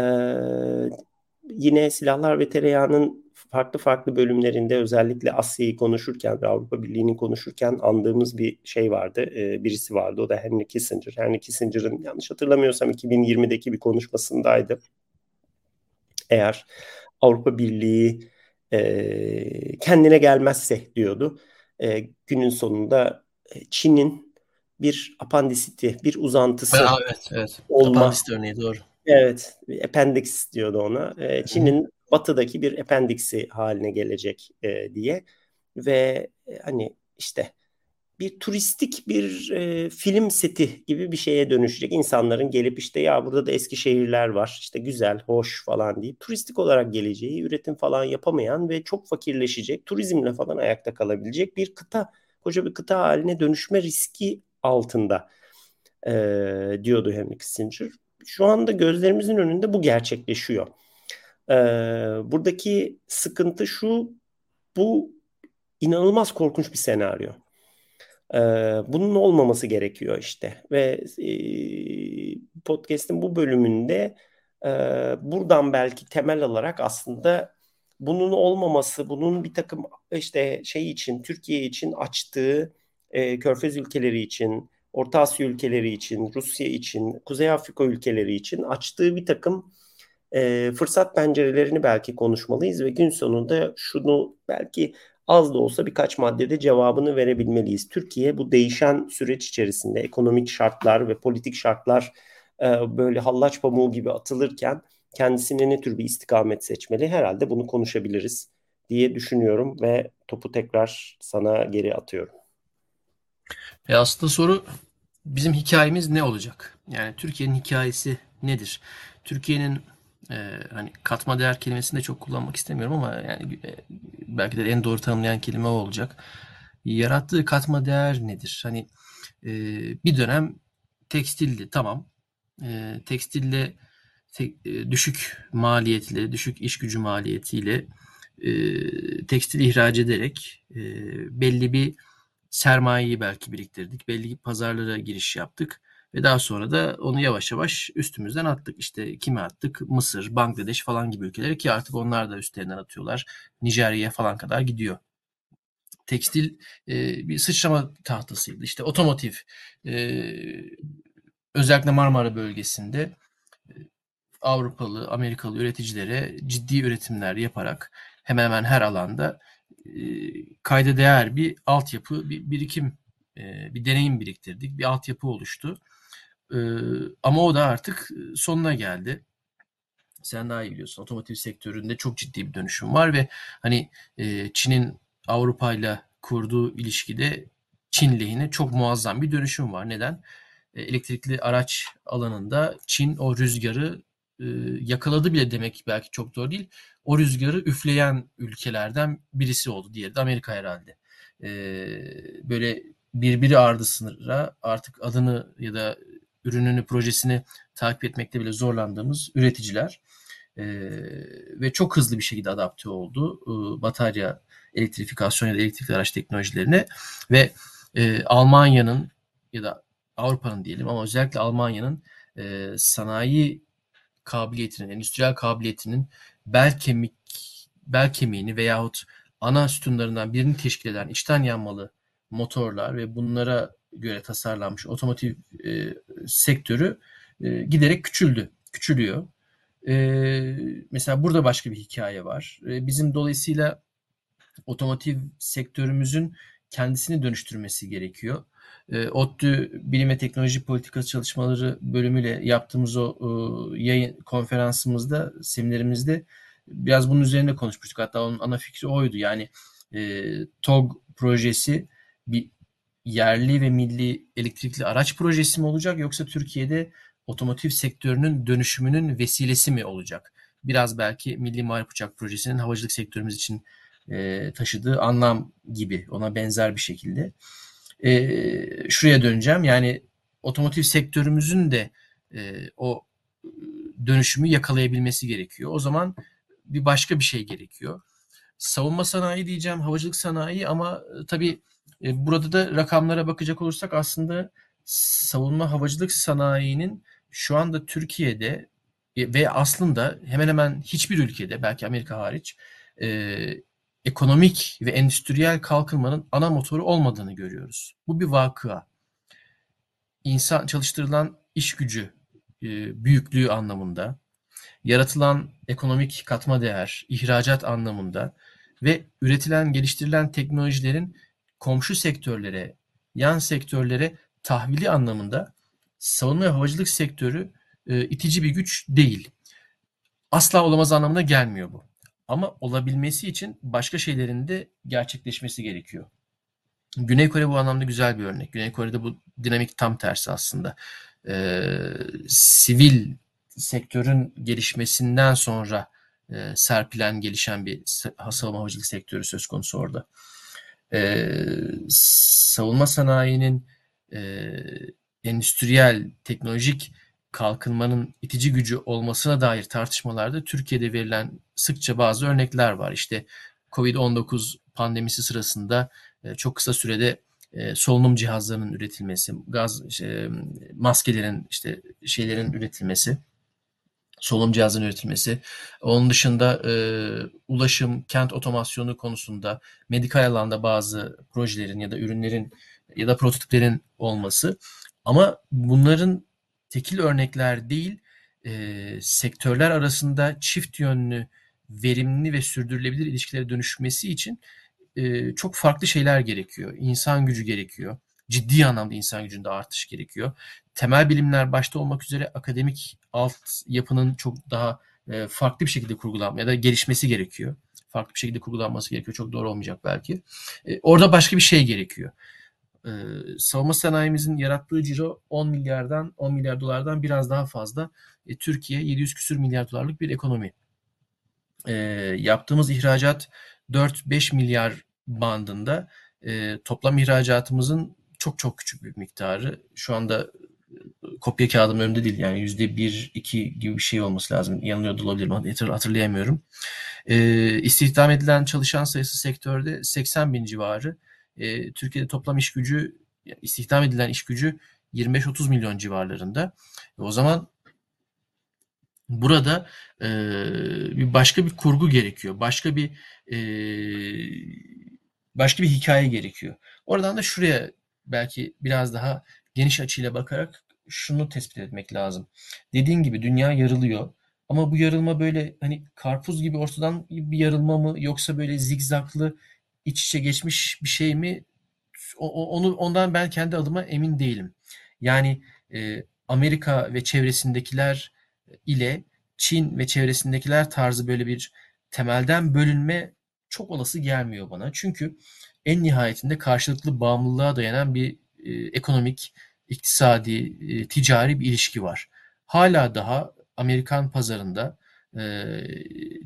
yine Silahlar ve Tereyağı'nın farklı farklı bölümlerinde özellikle Asya'yı konuşurken ve Avrupa Birliği'ni konuşurken andığımız bir şey vardı, e, birisi vardı. O da Henry Kissinger. Henry Kissinger'ın yanlış hatırlamıyorsam iki bin yirmideki bir konuşmasındaydı. Eğer Avrupa Birliği E, kendine gelmezse diyordu. E, günün sonunda Çin'in bir apandisiti, bir uzantısı ha, evet, evet. olma. Apandist örneği doğru. Evet, appendix diyordu ona. E, Çin'in Hı. batıdaki bir appendiksi haline gelecek e, diye ve e, hani işte bir turistik bir e, film seti gibi bir şeye dönüşecek. İnsanların gelip işte ya burada da eski şehirler var, işte güzel, hoş falan deyip turistik olarak geleceği, üretim falan yapamayan ve çok fakirleşecek, turizmle falan ayakta kalabilecek bir kıta, koca bir kıta haline dönüşme riski altında e, diyordu Henry Kissinger. Şu anda gözlerimizin önünde bu gerçekleşiyor. E, buradaki sıkıntı şu, bu inanılmaz korkunç bir senaryo. Bunun olmaması gerekiyor işte ve podcast'in bu bölümünde buradan belki temel alarak aslında bunun olmaması, bunun bir takım işte şey için, Türkiye için açtığı, Körfez ülkeleri için, Orta Asya ülkeleri için, Rusya için, Kuzey Afrika ülkeleri için açtığı bir takım fırsat pencerelerini belki konuşmalıyız ve gün sonunda şunu belki az da olsa birkaç maddede cevabını verebilmeliyiz. Türkiye bu değişen süreç içerisinde ekonomik şartlar ve politik şartlar e, böyle hallaç pamuğu gibi atılırken kendisine ne tür bir istikamet seçmeli? Herhalde bunu konuşabiliriz diye düşünüyorum ve topu tekrar sana geri atıyorum. E aslında soru bizim hikayemiz ne olacak? Yani Türkiye'nin hikayesi nedir? Türkiye'nin Ee, hani katma değer kelimesini de çok kullanmak istemiyorum ama yani e, belki de en doğru tanımlayan kelime o olacak. Yarattığı katma değer nedir? Hani e, bir dönem tekstildi, tamam. E, tekstille te, e, düşük maliyetli, düşük iş gücü maliyetiyle e, tekstil ihraç ederek e, belli bir sermayeyi belki biriktirdik. Belli pazarlara giriş yaptık. Ve daha sonra da onu yavaş yavaş üstümüzden attık. İşte kime attık? Mısır, Bangladeş falan gibi ülkelere ki artık onlar da üstlerinden atıyorlar. Nijerya'ya falan kadar gidiyor. Tekstil e, bir sıçrama tahtasıydı. İşte otomotiv e, özellikle Marmara bölgesinde e, Avrupalı, Amerikalı üreticilere ciddi üretimler yaparak hemen hemen her alanda e, kayda değer bir altyapı, bir birikim, e, bir deneyim biriktirdik. Bir altyapı oluştu. Ee, ama o da artık sonuna geldi. Sen daha iyi biliyorsun. Otomotiv sektöründe çok ciddi bir dönüşüm var ve hani e, Çin'in Avrupa'yla kurduğu ilişkide Çin lehine çok muazzam bir dönüşüm var. Neden? E, elektrikli araç alanında Çin o rüzgarı e, yakaladı bile demek belki çok doğru değil. O rüzgarı üfleyen ülkelerden birisi oldu. Diğeri de Amerika herhalde. E, böyle birbiri ardısına artık adını ya da ürününü, projesini takip etmekte bile zorlandığımız üreticiler e, ve çok hızlı bir şekilde adapte oldu e, batarya, elektrifikasyon ya da elektrikli araç teknolojilerine ve e, Almanya'nın ya da Avrupa'nın diyelim ama özellikle Almanya'nın e, sanayi kabiliyetinin, endüstriyel kabiliyetinin bel kemik, bel kemiğini veyahut ana sütunlarından birini teşkil eden içten yanmalı motorlar ve bunlara göre tasarlanmış otomotiv e, sektörü e, giderek küçüldü, küçülüyor. E, mesela burada başka bir hikaye var. E, bizim dolayısıyla otomotiv sektörümüzün kendisini dönüştürmesi gerekiyor. E, ODTÜ Bilim ve Teknoloji Politikası Çalışmaları bölümüyle yaptığımız o e, yayın konferansımızda, seminerimizde biraz bunun üzerine konuşmuştuk. Hatta onun ana fikri oydu. Yani e, T O G projesi bir yerli ve milli elektrikli araç projesi mi olacak yoksa Türkiye'de otomotiv sektörünün dönüşümünün vesilesi mi olacak? Biraz belki Milli Muharip Uçak projesinin havacılık sektörümüz için e, taşıdığı anlam gibi, ona benzer bir şekilde. E, şuraya döneceğim. Yani otomotiv sektörümüzün de e, o dönüşümü yakalayabilmesi gerekiyor. O zaman bir başka bir şey gerekiyor. Savunma sanayi diyeceğim, havacılık sanayi ama tabii burada da rakamlara bakacak olursak aslında savunma havacılık sanayinin şu anda Türkiye'de ve aslında hemen hemen hiçbir ülkede, belki Amerika hariç, e, ekonomik ve endüstriyel kalkınmanın ana motoru olmadığını görüyoruz. Bu bir vakıa. İnsan çalıştırılan iş gücü e, büyüklüğü anlamında, yaratılan ekonomik katma değer, ihracat anlamında ve üretilen, geliştirilen teknolojilerin komşu sektörlere, yan sektörlere tahvili anlamında savunma ve havacılık sektörü e, itici bir güç değil. Asla olamaz anlamına gelmiyor bu. Ama olabilmesi için başka şeylerin de gerçekleşmesi gerekiyor. Güney Kore bu anlamda güzel bir örnek. Güney Kore'de bu dinamik tam tersi aslında. E, sivil sektörün gelişmesinden sonra e, serpilen, gelişen bir savunma havacılık sektörü söz konusu orada. Ee, savunma sanayinin e, endüstriyel, teknolojik kalkınmanın itici gücü olmasına dair tartışmalarda Türkiye'de verilen sıkça bazı örnekler var. İşte covid on dokuz pandemisi sırasında e, çok kısa sürede e, solunum cihazlarının üretilmesi, gaz e, maskelerin, işte şeylerin üretilmesi, solunum cihazının üretilmesi, onun dışında e, ulaşım, kent otomasyonu konusunda medikal alanda bazı projelerin ya da ürünlerin ya da prototiplerin olması. Ama bunların tekil örnekler değil, e, sektörler arasında çift yönlü, verimli ve sürdürülebilir ilişkilere dönüşmesi için e, çok farklı şeyler gerekiyor. İnsan gücü gerekiyor. Ciddi anlamda insan gücünde artış gerekiyor. Temel bilimler başta olmak üzere akademik alt yapının çok daha farklı bir şekilde kurgulanması ya da gelişmesi gerekiyor. Farklı bir şekilde kurgulanması gerekiyor. Çok doğru olmayacak belki. Orada başka bir şey gerekiyor. Savunma sanayimizin yarattığı ciro on milyardan on milyar dolardan biraz daha fazla. Türkiye yedi yüz küsür milyar dolarlık bir ekonomi. Yaptığımız ihracat dört beş milyar bandında. Toplam ihracatımızın çok çok küçük bir miktarı. Şu anda kopya kağıdım önümde değil. Yani yüzde bir iki gibi bir şey olması lazım. Yanılıyor da olabilirim. Hatırlayamıyorum. Ee, istihdam edilen çalışan sayısı sektörde seksen bin civarı. Ee, Türkiye'de toplam iş gücü, istihdam edilen iş gücü yirmi beş otuz milyon civarlarında. O zaman burada e, bir başka bir kurgu gerekiyor. Başka bir e, başka bir hikaye gerekiyor. Oradan da şuraya belki biraz daha geniş açıyla bakarak şunu tespit etmek lazım. Dediğin gibi dünya yarılıyor. Ama bu yarılma böyle hani karpuz gibi ortadan bir yarılma mı yoksa böyle zigzaklı iç içe geçmiş bir şey mi? O, onu ondan ben kendi adıma emin değilim. Yani e, Amerika ve çevresindekiler ile Çin ve çevresindekiler tarzı böyle bir temelden bölünme çok olası gelmiyor bana. Çünkü en nihayetinde karşılıklı bağımlılığa dayanan bir e, ekonomik, iktisadi, e, ticari bir ilişki var. Hala daha Amerikan pazarında e,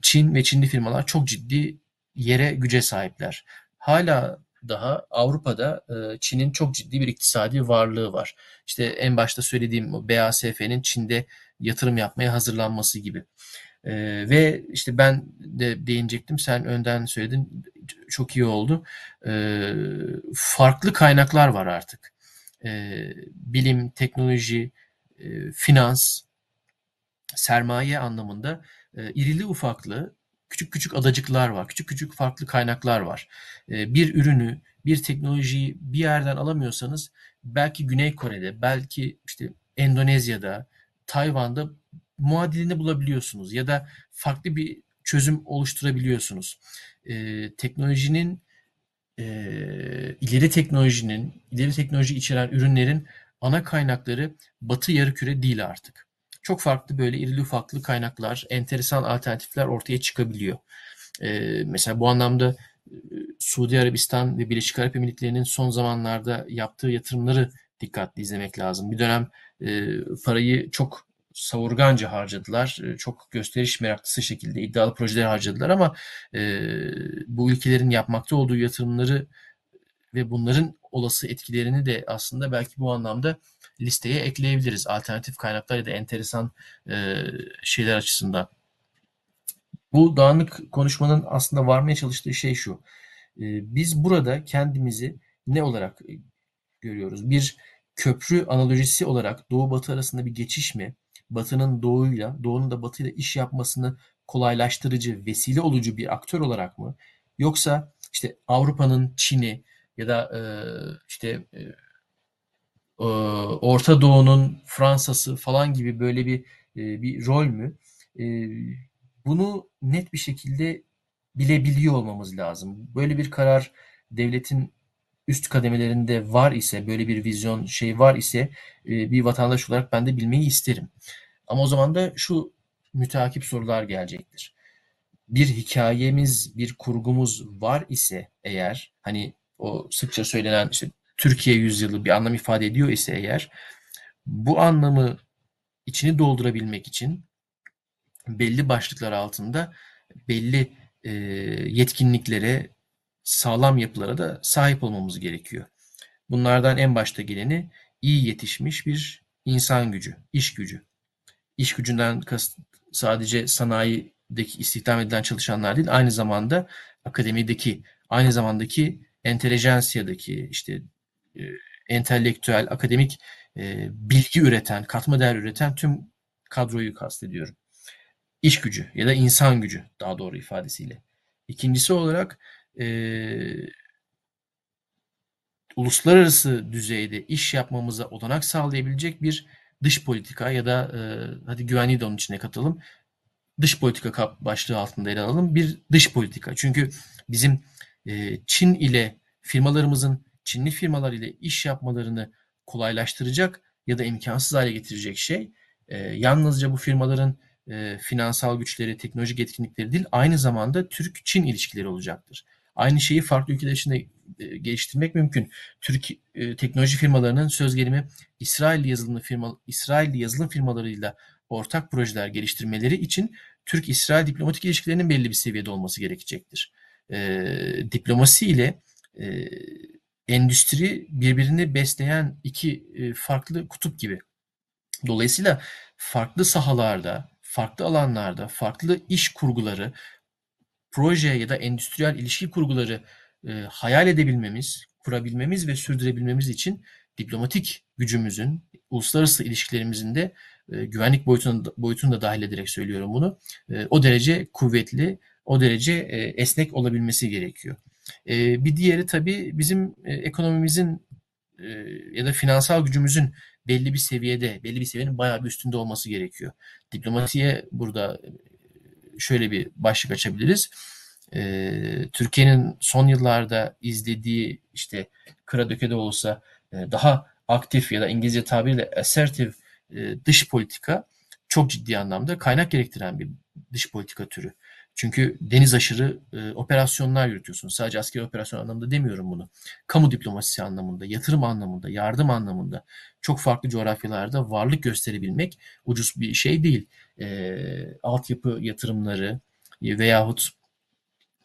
Çin ve Çinli firmalar çok ciddi yere, güce sahipler. Hala daha Avrupa'da e, Çin'in çok ciddi bir iktisadi varlığı var. İşte en başta söylediğim o B A S F'nin Çin'de yatırım yapmaya hazırlanması gibi. E, ve işte ben de değinecektim, sen önden söyledin, çok iyi oldu. E, farklı kaynaklar var artık. E, bilim, teknoloji, e, finans, sermaye anlamında e, irili ufaklı küçük küçük adacıklar var. Küçük küçük farklı kaynaklar var. E, bir ürünü, bir teknolojiyi bir yerden alamıyorsanız belki Güney Kore'de, belki işte Endonezya'da, Tayvan'da muadilini bulabiliyorsunuz ya da farklı bir çözüm oluşturabiliyorsunuz. E, teknolojinin e, ileri teknolojinin, ileri teknoloji içeren ürünlerin ana kaynakları Batı Yarımküre değil artık. Çok farklı böyle irili ufaklı kaynaklar, enteresan alternatifler ortaya çıkabiliyor. Ee, mesela bu anlamda Suudi Arabistan ve Birleşik Arap Emirlikleri'nin son zamanlarda yaptığı yatırımları dikkatli izlemek lazım. Bir dönem e, parayı çok savurganca harcadılar. Çok gösteriş meraklısı şekilde iddialı projeler harcadılar ama e, bu ülkelerin yapmakta olduğu yatırımları ve bunların olası etkilerini de aslında belki bu anlamda listeye ekleyebiliriz. Alternatif kaynaklar ya da enteresan e, şeyler açısından. Bu dağınık konuşmanın aslında varmaya çalıştığı şey şu. E, biz burada kendimizi ne olarak e, görüyoruz? Bir köprü analojisi olarak Doğu Batı arasında bir geçiş mi? Batı'nın Doğu'yla, Doğu'nun da Batı'yla iş yapmasını kolaylaştırıcı, vesile olucu bir aktör olarak mı? Yoksa işte Avrupa'nın Çin'i ya da e, işte e, Orta Doğu'nun Fransa'sı falan gibi böyle bir bir rol mü? Bunu net bir şekilde bilebiliyor olmamız lazım. Böyle bir karar devletin üst kademelerinde var ise, böyle bir vizyon şey var ise bir vatandaş olarak ben de bilmeyi isterim. Ama o zaman da şu müteakip sorular gelecektir. Bir hikayemiz, bir kurgumuz var ise eğer, hani o sıkça söylenen işte Türkiye yüzyılı bir anlam ifade ediyor ise eğer, bu anlamı içini doldurabilmek için belli başlıklar altında belli e, yetkinliklere, sağlam yapılara da sahip olmamız gerekiyor. Bunlardan en başta geleni iyi yetişmiş bir insan gücü, iş gücü. İş gücünden kast sadece sanayideki istihdam edilen çalışanlar değil, aynı zamanda akademideki, aynı zamandaki entelejansiyadaki işte entelektüel, akademik e, bilgi üreten, katma değer üreten tüm kadroyu kastediyorum. İş gücü ya da insan gücü daha doğru ifadesiyle. İkincisi olarak e, uluslararası düzeyde iş yapmamıza olanak sağlayabilecek bir dış politika ya da e, hadi güvenliği de onun içine katalım. Dış politika kap başlığı altında ele alalım. Bir dış politika. Çünkü bizim e, Çin ile firmalarımızın Çinli firmalar ile iş yapmalarını kolaylaştıracak ya da imkansız hale getirecek şey e, yalnızca bu firmaların e, finansal güçleri, teknolojik yetkinlikleri değil, aynı zamanda Türk-Çin ilişkileri olacaktır. Aynı şeyi farklı ülkeler için de e, geliştirmek mümkün. Türk e, teknoloji firmalarının söz gelimi İsrail yazılımlı firma, İsrail yazılım firmalarıyla ortak projeler geliştirmeleri için Türk-İsrail diplomatik ilişkilerinin belli bir seviyede olması gerekecektir. E, diplomasi ile e, endüstri birbirini besleyen iki farklı kutup gibi. Dolayısıyla farklı sahalarda, farklı alanlarda, farklı iş kurguları, proje ya da endüstriyel ilişki kurguları e, hayal edebilmemiz, kurabilmemiz ve sürdürebilmemiz için diplomatik gücümüzün, uluslararası ilişkilerimizin de e, güvenlik boyutunu, boyutunu da dahil ederek söylüyorum bunu, e, o derece kuvvetli, o derece e, esnek olabilmesi gerekiyor. Bir diğeri tabii bizim ekonomimizin ya da finansal gücümüzün belli bir seviyede, belli bir seviyenin bayağı bir üstünde olması gerekiyor. Diplomasiye burada şöyle bir başlık açabiliriz. Türkiye'nin son yıllarda izlediği işte kıra döke de olsa daha aktif ya da İngilizce tabiriyle assertive dış politika çok ciddi anlamda kaynak gerektiren bir dış politika türü. Çünkü deniz aşırı e, operasyonlar yürütüyorsunuz. Sadece askeri operasyon anlamında demiyorum bunu. Kamu diplomasisi anlamında, yatırım anlamında, yardım anlamında çok farklı coğrafyalarda varlık gösterebilmek ucuz bir şey değil. E, altyapı yatırımları veyahut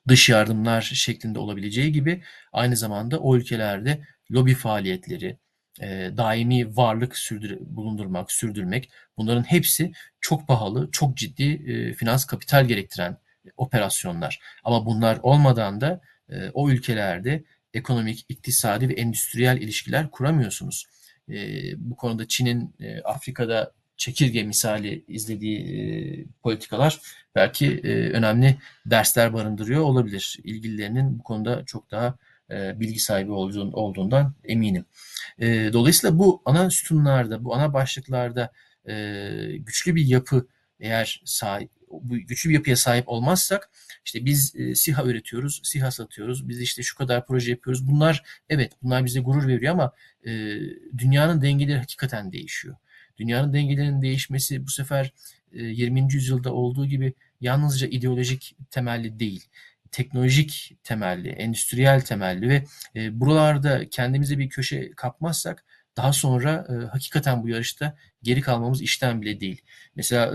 dış yardımlar şeklinde olabileceği gibi aynı zamanda o ülkelerde lobi faaliyetleri, e, daimi varlık sürdür, bulundurmak, sürdürmek, bunların hepsi çok pahalı, çok ciddi e, finans kapital gerektiren operasyonlar. Ama bunlar olmadan da e, o ülkelerde ekonomik, iktisadi ve endüstriyel ilişkiler kuramıyorsunuz. E, bu konuda Çin'in e, Afrika'da çekirge misali izlediği e, politikalar belki e, önemli dersler barındırıyor olabilir. İlgililerinin bu konuda çok daha e, bilgi sahibi olduğun, olduğundan eminim. E, dolayısıyla bu ana sütunlarda, bu ana başlıklarda e, güçlü bir yapı eğer sahip, bu güçlü bir yapıya sahip olmazsak, işte biz e, SİHA üretiyoruz, SİHA satıyoruz, biz işte şu kadar proje yapıyoruz. Bunlar evet, bunlar bize gurur veriyor ama e, dünyanın dengeleri hakikaten değişiyor. Dünyanın dengelerinin değişmesi bu sefer yirminci yüzyılda olduğu gibi yalnızca ideolojik temelli değil, teknolojik temelli, endüstriyel temelli ve buralarda kendimize bir köşe kapmazsak daha sonra hakikaten bu yarışta geri kalmamız işten bile değil. Mesela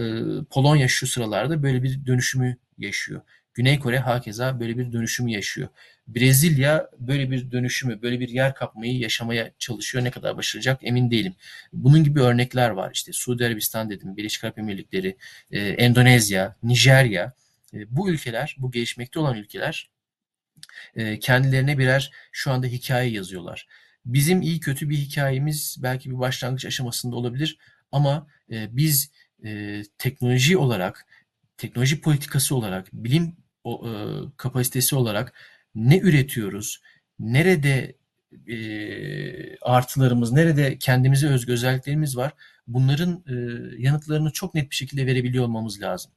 Polonya şu sıralarda böyle bir dönüşümü yaşıyor. Güney Kore hakeza böyle bir dönüşümü yaşıyor. Brezilya böyle bir dönüşümü, böyle bir yer kapmayı yaşamaya çalışıyor. Ne kadar başaracak emin değilim. Bunun gibi örnekler var. İşte Suudi Arabistan dedim, Birleşik Arap Emirlikleri, e, Endonezya, Nijerya. E, bu ülkeler, bu gelişmekte olan ülkeler e, kendilerine birer şu anda hikaye yazıyorlar. Bizim iyi kötü bir hikayemiz belki bir başlangıç aşamasında olabilir ama e, biz e, teknoloji olarak, teknoloji politikası olarak, bilim o, e, kapasitesi olarak ne üretiyoruz, nerede e, artılarımız, nerede kendimize özgü özelliklerimiz var, bunların e, yanıtlarını çok net bir şekilde verebiliyor olmamız lazım.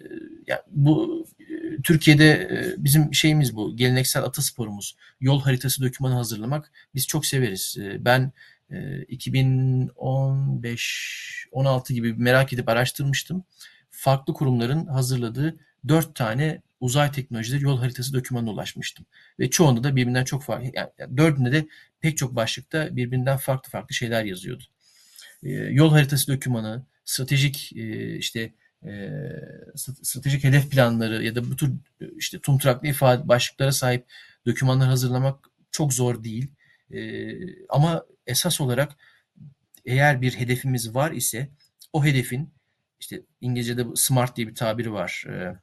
E, ya bu e, Türkiye'de e, bizim şeyimiz bu, geleneksel atasporumuz, yol haritası dokümanı hazırlamak biz çok severiz. E, ben e, iki bin on beş on altı gibi merak edip araştırmıştım. Farklı kurumların hazırladığı dört tane uzay teknolojileri yol haritası dokümanına ulaşmıştım. Ve çoğunda da birbirinden çok farklı, yani dördünde de pek çok başlıkta birbirinden farklı farklı şeyler yazıyordu. Ee, yol haritası dokümanı, stratejik e, işte e, stratejik hedef planları ya da bu tür işte tumturaklı ifade başlıklara sahip dokümanları hazırlamak çok zor değil. E, ama esas olarak eğer bir hedefimiz var ise o hedefin, İşte İngilizce'de SMART diye bir tabiri var. Ee,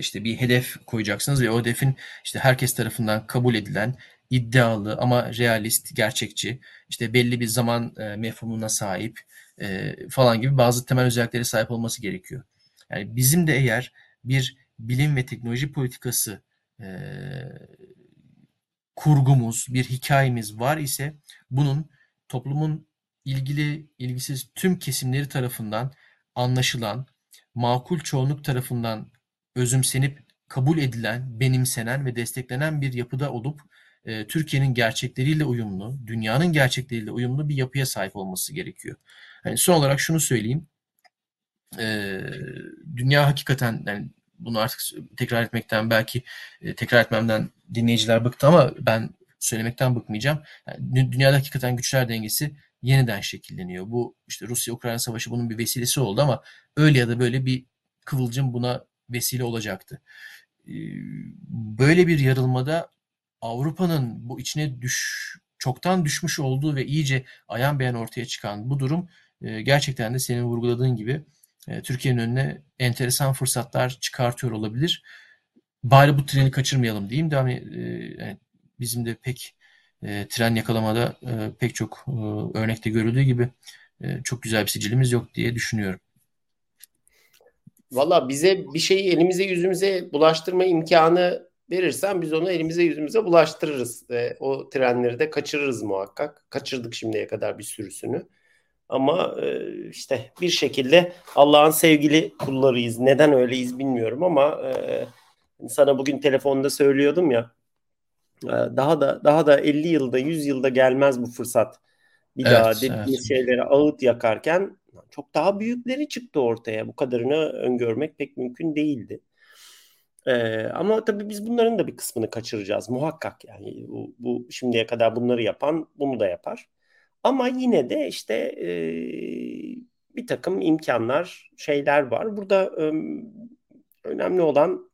işte bir hedef koyacaksınız ve o hedefin işte herkes tarafından kabul edilen, iddialı ama realist, gerçekçi, işte belli bir zaman e, mefhumuna sahip e, falan gibi bazı temel özelliklere sahip olması gerekiyor. Yani bizim de eğer bir bilim ve teknoloji politikası e, kurgumuz, bir hikayemiz var ise bunun toplumun ilgili, ilgisiz tüm kesimleri tarafından anlaşılan, makul çoğunluk tarafından özümsenip, kabul edilen, benimsenen ve desteklenen bir yapıda olup e, Türkiye'nin gerçekleriyle uyumlu, dünyanın gerçekleriyle uyumlu bir yapıya sahip olması gerekiyor. Yani son olarak şunu söyleyeyim. E, dünya hakikaten, yani bunu artık tekrar etmekten belki e, tekrar etmemden dinleyiciler bıktı ama ben söylemekten bıkmayacağım. Yani dünyada hakikaten güçler dengesi yeniden şekilleniyor. Bu işte Rusya-Ukrayna savaşı bunun bir vesilesi oldu ama öyle ya da böyle bir kıvılcım buna vesile olacaktı. Böyle bir yarılmada Avrupa'nın bu içine düş, çoktan düşmüş olduğu ve iyice ayan beyan ortaya çıkan bu durum gerçekten de senin vurguladığın gibi Türkiye'nin önüne enteresan fırsatlar çıkartıyor olabilir. Bari bu treni kaçırmayalım diyeyim de hani yani bizim de pek E, tren yakalamada e, pek çok e, örnekte görüldüğü gibi e, çok güzel bir sicilimiz yok diye düşünüyorum. Valla bize bir şeyi elimize yüzümüze bulaştırma imkanı verirsen biz onu elimize yüzümüze bulaştırırız. E, o trenleri de kaçırırız muhakkak. Kaçırdık şimdiye kadar bir sürüsünü. Ama e, işte bir şekilde Allah'ın sevgili kullarıyız. Neden öyleyiz bilmiyorum ama e, sana bugün telefonda söylüyordum ya. Daha da daha da elli yılda yüz yılda gelmez bu fırsat. Bir evet, daha dediğimiz evet. şeylere ağıt yakarken çok daha büyükleri çıktı ortaya. Bu kadarını öngörmek pek mümkün değildi. Ee, ama tabii biz bunların da bir kısmını kaçıracağız muhakkak. Yani bu, bu şimdiye kadar bunları yapan bunu da yapar. Ama yine de işte e, bir takım imkanlar, şeyler var. Burada e, önemli olan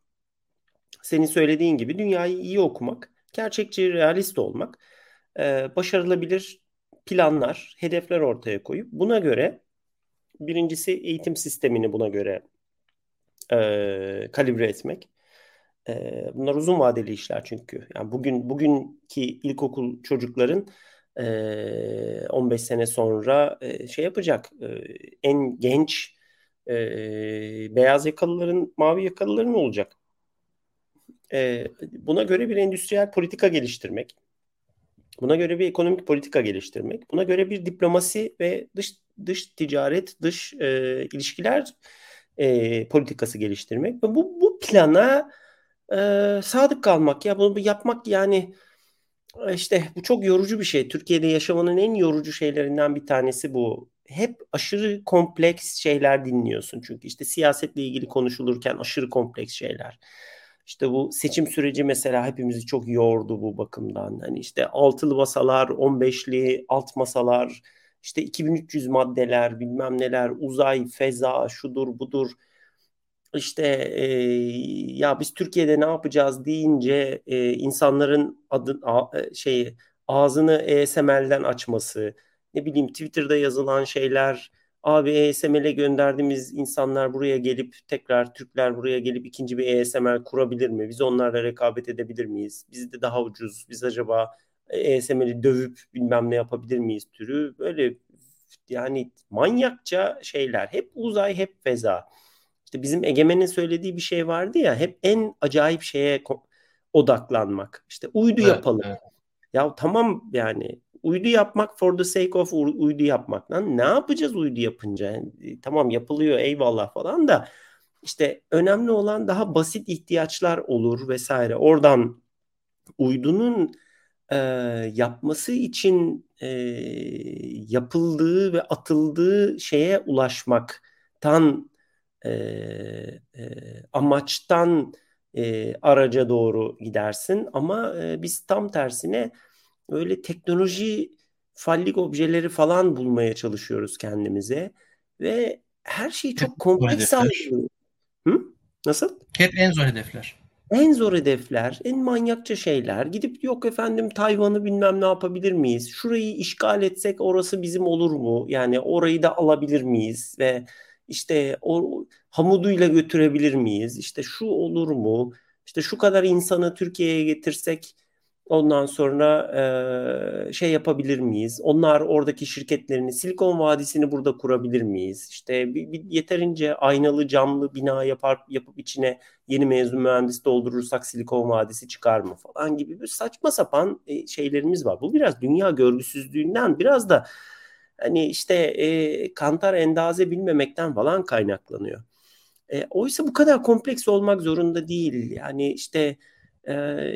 senin söylediğin gibi dünyayı iyi okumak. Gerçekçi, realist olmak, başarılabilir planlar, hedefler ortaya koyup buna göre birincisi eğitim sistemini buna göre e, kalibre etmek. E, bunlar uzun vadeli işler çünkü. Yani bugün bugünkü ilkokul çocukların e, on beş sene sonra e, şey yapacak e, en genç e, beyaz yakalıların, mavi yakalıların olacak. E, buna göre bir endüstriyel politika geliştirmek. Buna göre bir ekonomik politika geliştirmek, buna göre bir diplomasi ve dış dış ticaret, dış e, ilişkiler e, politikası geliştirmek ve bu bu plana e, sadık kalmak. Ya bunu yapmak yani işte bu çok yorucu bir şey. Türkiye'de yaşamanın en yorucu şeylerinden bir tanesi bu. Hep aşırı kompleks şeyler dinliyorsun çünkü işte siyasetle ilgili konuşulurken aşırı kompleks şeyler. İşte bu seçim süreci mesela hepimizi çok yordu bu bakımdan. Hani işte altılı masalar, on beşli alt masalar, işte iki bin üç yüz maddeler, bilmem neler, uzay, feza, şudur budur. İşte e, ya biz Türkiye'de ne yapacağız deyince e, insanların adı, a, şeyi, ağzını A S M L'den açması, ne bileyim Twitter'da yazılan şeyler... Abi A S M L'e gönderdiğimiz insanlar buraya gelip tekrar Türkler buraya gelip ikinci bir A S M L kurabilir mi? Biz onlarla rekabet edebilir miyiz? Biz de daha ucuz. Biz acaba A S M L'i dövüp bilmem ne yapabilir miyiz türü. Böyle yani manyakça şeyler. Hep uzay, hep feza. İşte bizim Egemen'in söylediği bir şey vardı ya. Hep en acayip şeye odaklanmak. İşte uydu evet, yapalım. Evet. Ya tamam yani. Uydu yapmak for the sake of uydu yapmak. Lan ne yapacağız uydu yapınca? Yani, tamam yapılıyor eyvallah falan da işte önemli olan daha basit ihtiyaçlar olur vesaire. Oradan uydunun e, yapması için e, yapıldığı ve atıldığı şeye ulaşmaktan e, e, amaçtan e, araca doğru gidersin ama e, biz tam tersine öyle teknoloji fallik objeleri falan bulmaya çalışıyoruz kendimize ve her şeyi çok kompleks alıyoruz. Hı? Nasıl? Hep en zor hedefler. En zor hedefler, en manyakça şeyler. Gidip yok efendim Tayvan'ı bilmem ne yapabilir miyiz? Şurayı işgal etsek orası bizim olur mu? Yani orayı da alabilir miyiz? Ve işte o hamuduyla götürebilir miyiz? İşte şu olur mu? İşte şu kadar insanı Türkiye'ye getirsek ondan sonra e, şey yapabilir miyiz? Onlar oradaki şirketlerini, Silikon Vadisi'ni burada kurabilir miyiz? İşte bir, bir yeterince aynalı camlı bina yapar, yapıp içine yeni mezun mühendis doldurursak Silikon Vadisi çıkar mı falan gibi bir saçma sapan e, şeylerimiz var. Bu biraz dünya görgüsüzlüğünden, biraz da hani işte e, kantar endaze bilmemekten falan kaynaklanıyor. E, oysa bu kadar kompleks olmak zorunda değil. Yani işte e,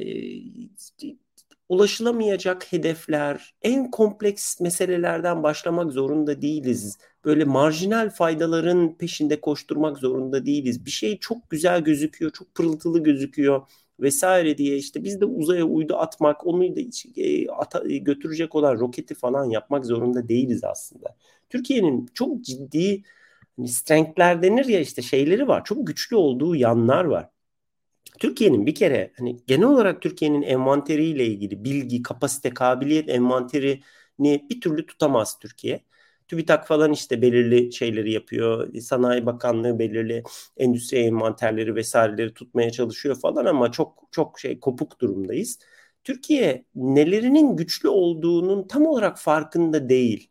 ulaşılamayacak hedefler, en kompleks meselelerden başlamak zorunda değiliz. Böyle marjinal faydaların peşinde koşturmak zorunda değiliz. Bir şey çok güzel gözüküyor, çok pırıltılı gözüküyor vesaire diye işte biz de uzaya uydu atmak, onu da ata, götürecek olan roketi falan yapmak zorunda değiliz aslında. Türkiye'nin çok ciddi strength'ler denir ya işte şeyleri var. Çok güçlü olduğu yanlar var. Türkiye'nin bir kere hani genel olarak Türkiye'nin envanteriyle ilgili bilgi, kapasite, kabiliyet envanterini bir türlü tutamaz Türkiye. TÜBİTAK falan işte belirli şeyleri yapıyor. Sanayi Bakanlığı belirli endüstri envanterleri vesaireleri tutmaya çalışıyor falan ama çok çok şey kopuk durumdayız. Türkiye nelerinin güçlü olduğunun tam olarak farkında değil.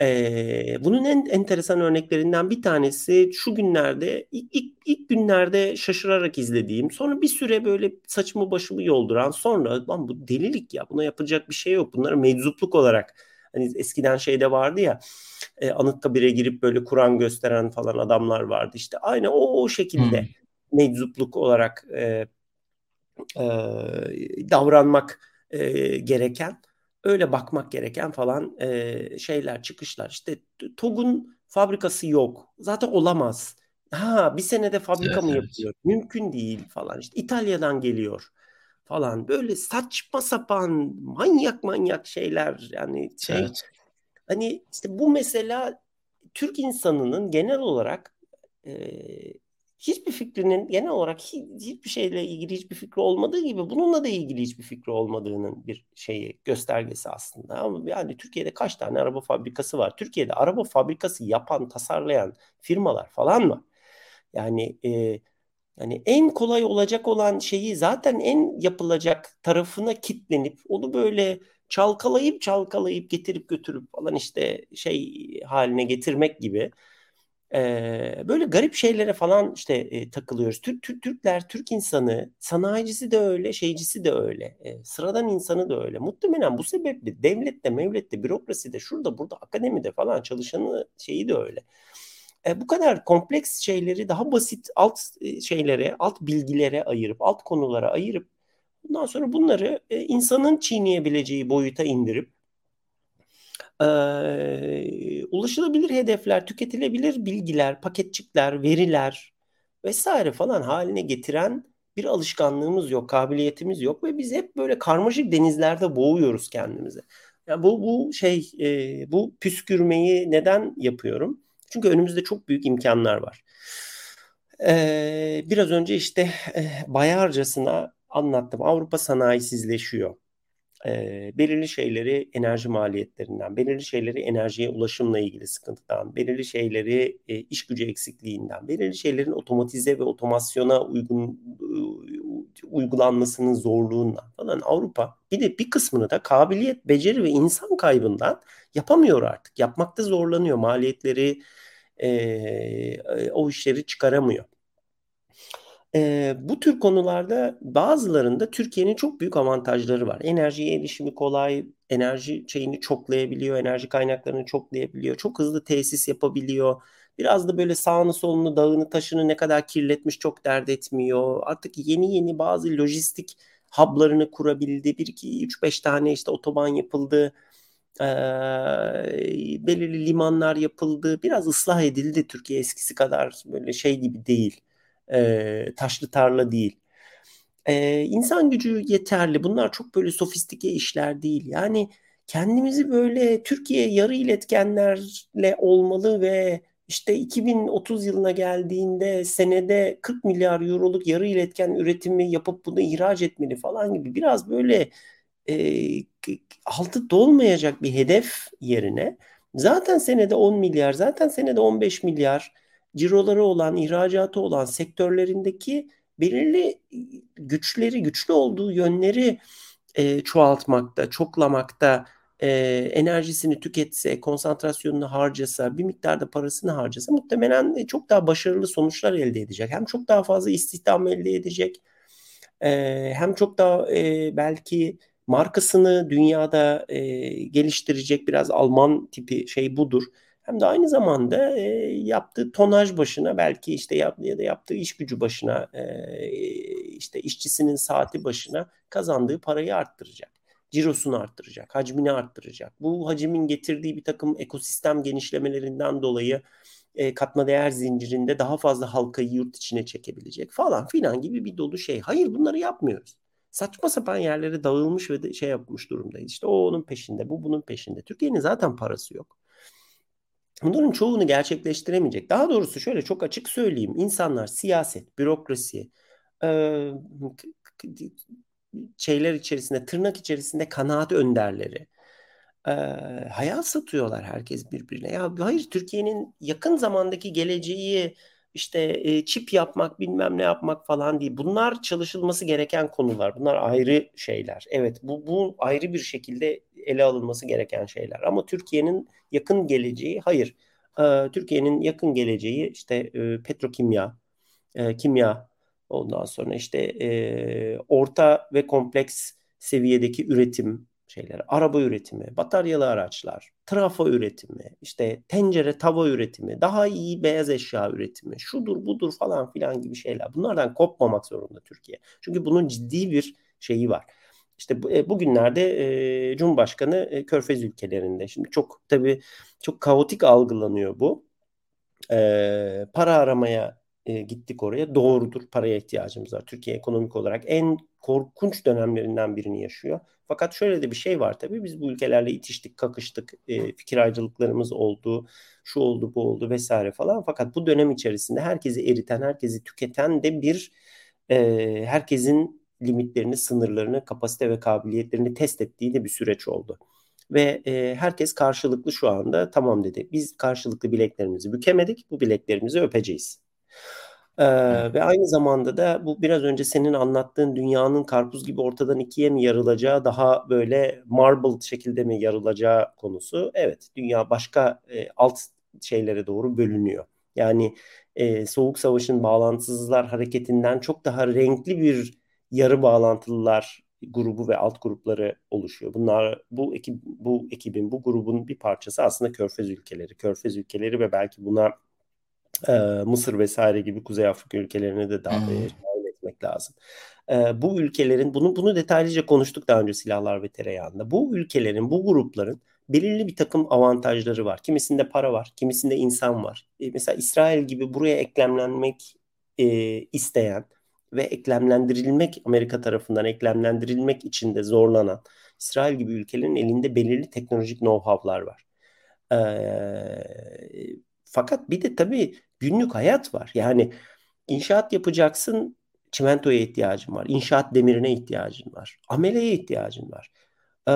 Ee, bunun en enteresan örneklerinden bir tanesi şu günlerde ilk, ilk, ilk günlerde şaşırarak izlediğim, sonra bir süre böyle saçımı başımı yolduran, sonra lan bu delilik ya buna yapacak bir şey yok, bunlara meczupluk olarak hani eskiden şeyde vardı ya e, Anıtkabir'e girip böyle Kur'an gösteren falan adamlar vardı işte aynı o, o şekilde hmm. meczupluk olarak e, e, davranmak e, gereken, öyle bakmak gereken falan e, şeyler, çıkışlar. İşte TOG'un fabrikası yok. Zaten olamaz. Ha bir senede fabrika evet, mı yapıyor? Evet. Mümkün değil falan. İşte İtalya'dan geliyor falan. Böyle saçma sapan manyak manyak şeyler yani şey. Evet. Hani işte bu mesela Türk insanının genel olarak e, hiçbir fikrinin genel olarak hiçbir şeyle ilgili hiçbir fikri olmadığı gibi bununla da ilgili hiçbir fikri olmadığının bir şeyi, göstergesi aslında. Ama yani Türkiye'de kaç tane araba fabrikası var? Türkiye'de araba fabrikası yapan, tasarlayan firmalar falan mı? Yani e, yani en kolay olacak olan şeyi zaten en yapılacak tarafına kitlenip onu böyle çalkalayıp çalkalayıp getirip götürüp falan işte şey haline getirmek gibi Ee, böyle garip şeylere falan işte e, takılıyoruz. Türk, Türk Türkler, Türk insanı, sanayicisi de öyle, şeycisi de öyle, e, sıradan insanı da öyle. Muhtemelen bu sebeple devlette, mevlette, bürokraside, şurada, burada, akademide falan çalışanı şeyi de öyle. E, bu kadar kompleks şeyleri daha basit alt şeylere, alt bilgilere ayırıp, alt konulara ayırıp, bundan sonra bunları e, insanın çiğneyebileceği boyuta indirip, Ee, ulaşılabilir hedefler, tüketilebilir bilgiler, paketçikler, veriler vesaire falan haline getiren bir alışkanlığımız yok, kabiliyetimiz yok ve biz hep böyle karmaşık denizlerde boğuyoruz kendimizi. Yani bu bu şey e, bu püskürmeyi neden yapıyorum? Çünkü önümüzde çok büyük imkanlar var. Ee, biraz önce işte e, bayarcasına anlattım. Avrupa sanayisizleşiyor. E, belirli şeyleri enerji maliyetlerinden, belirli şeyleri enerjiye ulaşımla ilgili sıkıntıdan, belirli şeyleri e, iş gücü eksikliğinden, belirli şeylerin otomatize ve otomasyona uygun e, uygulanmasının zorluğundan falan Avrupa bir de bir kısmını da kabiliyet, beceri ve insan kaybından yapamıyor artık. Yapmakta zorlanıyor. Maliyetleri e, o işleri çıkaramıyor. Ee, bu tür konularda bazılarında Türkiye'nin çok büyük avantajları var. Enerjiye erişimi kolay, enerji şeyini çoklayabiliyor, enerji kaynaklarını çoklayabiliyor, çok hızlı tesis yapabiliyor. Biraz da böyle sağını solunu, dağını taşını ne kadar kirletmiş çok dert etmiyor. Artık yeni yeni bazı lojistik hub'larını kurabildi. Bir, iki, üç, beş tane işte otoban yapıldı. Ee, belirli limanlar yapıldı. Biraz ıslah edildi. Türkiye eskisi kadar böyle şey gibi değil. E, taşlı tarla değil. E, insan gücü yeterli. Bunlar çok böyle sofistike işler değil. Yani kendimizi böyle Türkiye yarı iletkenlerle olmalı ve işte iki bin otuz yılına geldiğinde senede kırk milyar euroluk yarı iletken üretimi yapıp bunu ihraç etmeli falan gibi biraz böyle e, altı dolmayacak bir hedef yerine zaten senede on milyar, zaten senede on beş milyar ciroları olan, ihracatı olan sektörlerindeki belirli güçleri, güçlü olduğu yönleri e, çoğaltmakta, çoklamakta, e, enerjisini tüketse, konsantrasyonunu harcasa, bir miktarda parasını harcasa muhtemelen çok daha başarılı sonuçlar elde edecek. Hem çok daha fazla istihdam elde edecek, e, hem çok daha e, belki markasını dünyada e, geliştirecek, biraz Alman tipi şey budur. Hem de aynı zamanda e, yaptığı tonaj başına belki işte yap, ya da yaptığı iş gücü başına e, işte işçisinin saati başına kazandığı parayı arttıracak. Cirosunu arttıracak, hacmini arttıracak. Bu hacmin getirdiği bir takım ekosistem genişlemelerinden dolayı e, katma değer zincirinde daha fazla halkayı yurt içine çekebilecek falan filan gibi bir dolu şey. Hayır, bunları yapmıyoruz. Saçma sapan yerlere dağılmış ve de şey yapmış durumdayız. İşte o onun peşinde, bu bunun peşinde. Türkiye'nin zaten parası yok. Bunların çoğunu gerçekleştiremeyecek. Daha doğrusu şöyle çok açık söyleyeyim. İnsanlar siyaset, bürokrasi, e, şeyler içerisinde, tırnak içerisinde kanaat önderleri. E, hayal satıyorlar herkes birbirine. Ya hayır, Türkiye'nin yakın zamandaki geleceği işte e, çip yapmak, bilmem ne yapmak falan değil. Bunlar çalışılması gereken konular. Bunlar ayrı şeyler. Evet, bu, bu ayrı bir şekilde ele alınması gereken şeyler. Ama Türkiye'nin yakın geleceği, hayır. E, Türkiye'nin yakın geleceği işte e, petrokimya, e, kimya, ondan sonra işte e, orta ve kompleks seviyedeki üretim şeyleri, araba üretimi, bataryalı araçlar, trafo üretimi, işte tencere tava üretimi, daha iyi beyaz eşya üretimi, şudur budur falan filan gibi şeyler. Bunlardan kopmamak zorunda Türkiye. Çünkü bunun ciddi bir şeyi var. İşte bugünlerde Cumhurbaşkanı Körfez ülkelerinde. Şimdi çok tabii çok kaotik algılanıyor bu. Para aramaya gittik oraya. Doğrudur, paraya ihtiyacımız var. Türkiye ekonomik olarak en korkunç dönemlerinden birini yaşıyor. Fakat şöyle de bir şey var tabii, biz bu ülkelerle itiştik, kakıştık, e, fikir ayrılıklarımız oldu, şu oldu, bu oldu vesaire falan. Fakat bu dönem içerisinde herkesi eriten, herkesi tüketen de bir e, herkesin limitlerini, sınırlarını, kapasite ve kabiliyetlerini test ettiği de bir süreç oldu. Ve e, herkes karşılıklı şu anda tamam dedi. Biz karşılıklı bileklerimizi bükemedik, bu bileklerimizi öpeceğiz. Ee, ve aynı zamanda da bu biraz önce senin anlattığın dünyanın karpuz gibi ortadan ikiye mi yarılacağı, daha böyle marble şekilde mi yarılacağı konusu. Evet, dünya başka e, alt şeylere doğru bölünüyor. Yani e, Soğuk Savaş'ın bağlantısızlar hareketinden çok daha renkli bir yarı bağlantılılar grubu ve alt grupları oluşuyor. Bunlar bu ekip, bu ekibin, bu grubun bir parçası aslında Körfez ülkeleri. Körfez ülkeleri ve belki buna Ee, Mısır vesaire gibi Kuzey Afrika ülkelerine de dahil hmm. etmek lazım. Ee, bu ülkelerin, bunu bunu detaylıca konuştuk daha önce Silahlar ve Tereyağı'nda. Bu ülkelerin, bu grupların belirli bir takım avantajları var. Kimisinde para var, kimisinde insan var. Ee, mesela İsrail gibi buraya eklemlenmek e, isteyen ve eklemlendirilmek, Amerika tarafından eklemlendirilmek için de zorlanan İsrail gibi ülkelerin elinde belirli teknolojik know-how'lar var. Ee, fakat bir de tabii günlük hayat var. Yani inşaat yapacaksın, çimentoya ihtiyacın var. İnşaat demirine ihtiyacın var. Ameleye ihtiyacın var. E,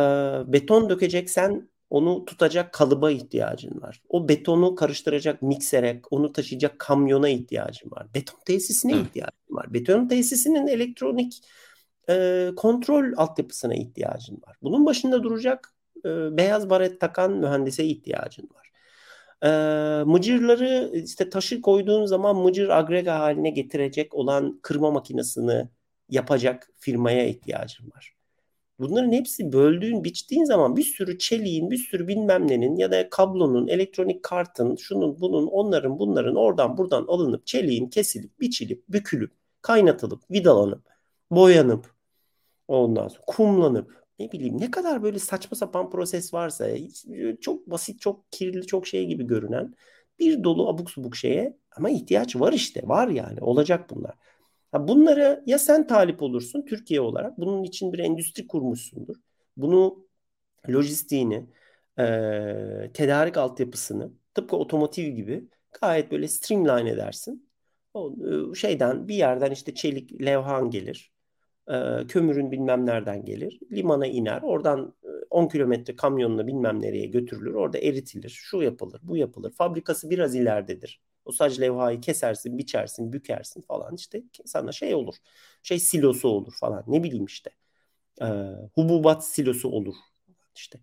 beton dökeceksen onu tutacak kalıba ihtiyacın var. O betonu karıştıracak miksere, onu taşıyacak kamyona ihtiyacın var. Beton tesisine Hı. ihtiyacın var. Beton tesisinin elektronik e, kontrol altyapısına ihtiyacın var. Bunun başında duracak e, beyaz baret takan mühendise ihtiyacın var. Ee, mıcırları işte taşı koyduğun zaman mıcır agrega haline getirecek olan kırma makinesini yapacak firmaya ihtiyacın var. Bunların hepsi böldüğün, biçtiğin zaman bir sürü çeliğin, bir sürü bilmem nenin ya da kablonun, elektronik kartın, şunun, bunun, onların, bunların oradan buradan alınıp çeliğin kesilip, biçilip, bükülüp, kaynatılıp, vidalanıp, boyanıp, ondan sonra kumlanıp, ne bileyim ne kadar böyle saçma sapan proses varsa, çok basit, çok kirli, çok şey gibi görünen bir dolu abuk subuk şeye, ama ihtiyaç var işte, var yani, olacak bunlar. Bunlara ya sen talip olursun Türkiye olarak, bunun için bir endüstri kurmuşsundur. Bunu, lojistiğini, e, tedarik altyapısını tıpkı otomotiv gibi gayet böyle streamline edersin. O şeyden, bir yerden işte çelik levhan gelir. Kömürün bilmem nereden gelir, limana iner, oradan on kilometre kamyonla bilmem nereye götürülür, orada eritilir, şu yapılır, bu yapılır, fabrikası biraz ileridedir, o sadece levhayı kesersin, biçersin, bükersin falan, işte sana şey olur, şey silosu olur falan, ne bileyim işte ee, hububat silosu olur işte.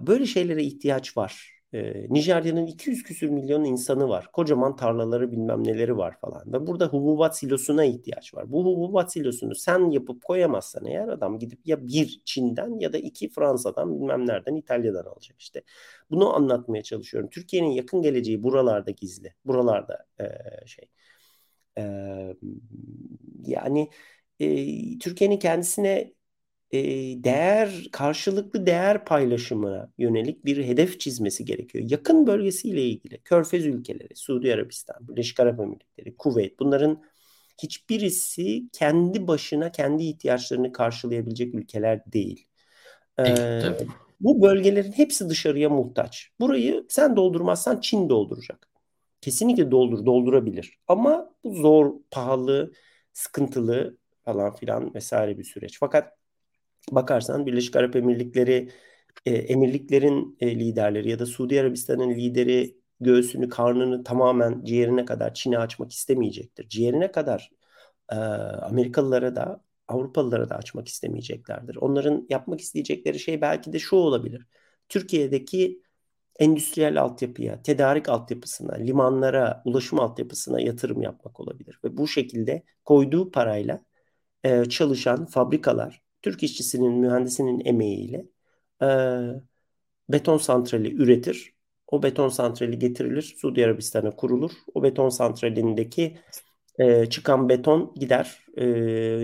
Böyle şeylere ihtiyaç var. Ee, Nijerya'nın iki yüz küsür milyon insanı var. Kocaman tarlaları, bilmem neleri var falan. Ve burada hububat silosuna ihtiyaç var. Bu hububat silosunu sen yapıp koyamazsan eğer, adam gidip ya bir Çin'den ya da iki Fransa'dan, bilmem nereden, İtalya'dan alacak işte. Bunu anlatmaya çalışıyorum. Türkiye'nin yakın geleceği buralarda gizli. Buralarda ee, şey ee, yani e, Türkiye'nin kendisine değer, karşılıklı değer paylaşımına yönelik bir hedef çizmesi gerekiyor. Yakın bölgesiyle ilgili Körfez ülkeleri, Suudi Arabistan, Birleşik Arap Emirlikleri, Kuveyt, bunların hiçbirisi kendi başına kendi ihtiyaçlarını karşılayabilecek ülkeler değil. Ee, bu bölgelerin hepsi dışarıya muhtaç. Burayı sen doldurmazsan Çin dolduracak. Kesinlikle doldur, doldurabilir. Ama bu zor, pahalı, sıkıntılı falan filan vesaire bir süreç. Fakat bakarsan Birleşik Arap Emirlikleri, e, emirliklerin e, liderleri ya da Suudi Arabistan'ın lideri göğsünü, karnını tamamen ciğerine kadar Çin'e açmak istemeyecektir. Ciğerine kadar e, Amerikalılara da, Avrupalılara da açmak istemeyeceklerdir. Onların yapmak isteyecekleri şey belki de şu olabilir. Türkiye'deki endüstriyel altyapıya, tedarik altyapısına, limanlara, ulaşım altyapısına yatırım yapmak olabilir. Ve bu şekilde koyduğu parayla e, çalışan fabrikalar, Türk işçisinin, mühendisinin emeğiyle e, beton santrali üretir. O beton santrali getirilir, Suudi Arabistan'a kurulur. O beton santralindeki e, çıkan beton gider e,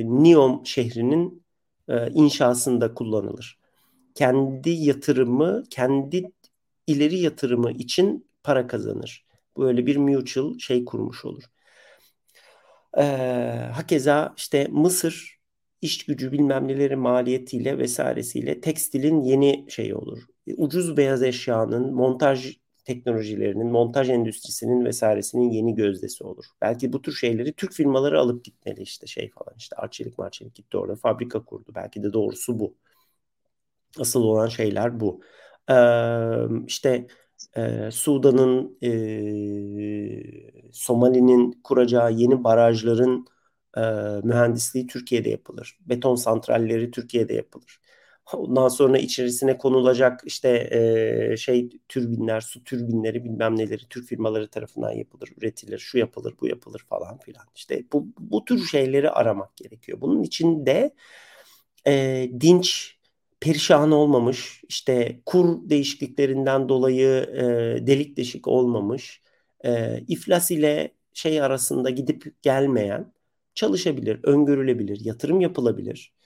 Neom şehrinin e, inşasında kullanılır. Kendi yatırımı, kendi ileri yatırımı için para kazanır. Böyle bir mutual şey kurmuş olur. E, hakeza işte Mısır iş gücü bilmem neleri maliyetiyle vesairesiyle tekstilin yeni şeyi olur. Ucuz beyaz eşyanın, montaj teknolojilerinin, montaj endüstrisinin vesairesinin yeni gözdesi olur. Belki bu tür şeyleri Türk firmaları alıp gitmeli, işte şey falan, işte Arçelik Marçelik gitti orada fabrika kurdu. Belki de doğrusu bu. Asıl olan şeyler bu. Ee, işte e, Sudan'ın, e, Somali'nin kuracağı yeni barajların e, mühendisliği Türkiye'de yapılır. Beton santralleri Türkiye'de yapılır. Ondan sonra içerisine konulacak işte e, şey türbinler, su türbinleri bilmem neleri Türk firmaları tarafından yapılır, üretilir, şu yapılır, bu yapılır falan filan. İşte bu, bu tür şeyleri aramak gerekiyor. Bunun için de e, dinç, perişan olmamış, işte kur değişikliklerinden dolayı e, delik deşik olmamış, e, iflas ile şey arasında gidip gelmeyen, çalışabilir, öngörülebilir, yatırım yapılabilir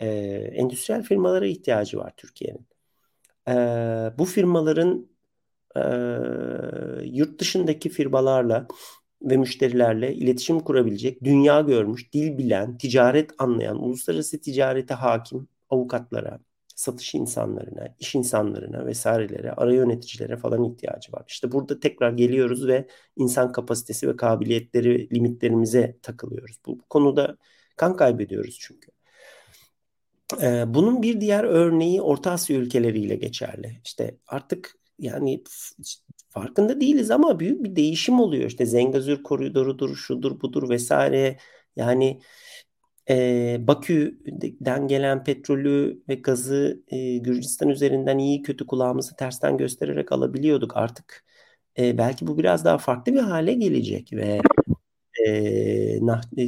Ee, endüstriyel firmalara ihtiyacı var Türkiye'nin. Ee, bu firmaların e, yurt dışındaki firmalarla ve müşterilerle iletişim kurabilecek, dünya görmüş, dil bilen, ticaret anlayan, uluslararası ticarete hakim avukatlara, satış insanlarına, iş insanlarına vesairelere, ara yöneticilere falan ihtiyacı var. İşte burada tekrar geliyoruz ve insan kapasitesi ve kabiliyetleri, limitlerimize takılıyoruz. Bu, bu konuda kan kaybediyoruz çünkü. Bunun bir diğer örneği Orta Asya ülkeleriyle geçerli. İşte artık yani farkında değiliz ama büyük bir değişim oluyor. İşte Zangezur koridorudur, şudur budur vesaire. Yani e, Bakü'den gelen petrolü ve gazı e, Gürcistan üzerinden iyi kötü kulağımızı tersten göstererek alabiliyorduk. Artık e, belki bu biraz daha farklı bir hale gelecek ve...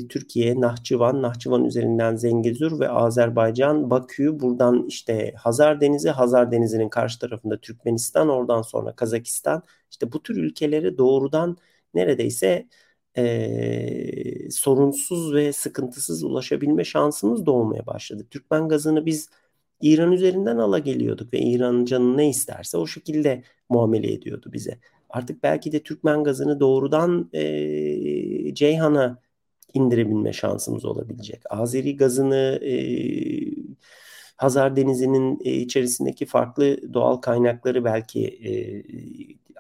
Türkiye, Nahçıvan, Nahçıvan üzerinden Zangezur ve Azerbaycan, Bakü, buradan işte Hazar Denizi, Hazar Denizi'nin karşı tarafında Türkmenistan, oradan sonra Kazakistan, işte bu tür ülkeleri doğrudan neredeyse e, sorunsuz ve sıkıntısız ulaşabilme şansımız doğmaya başladı. Türkmen gazını biz İran üzerinden ala geliyorduk ve İran'ın canı ne isterse o şekilde muamele ediyordu bize. Artık belki de Türkmen gazını doğrudan e, Ceyhan'a indirebilme şansımız olabilecek. Azeri gazını e, Hazar Denizi'nin e, içerisindeki farklı doğal kaynakları belki e,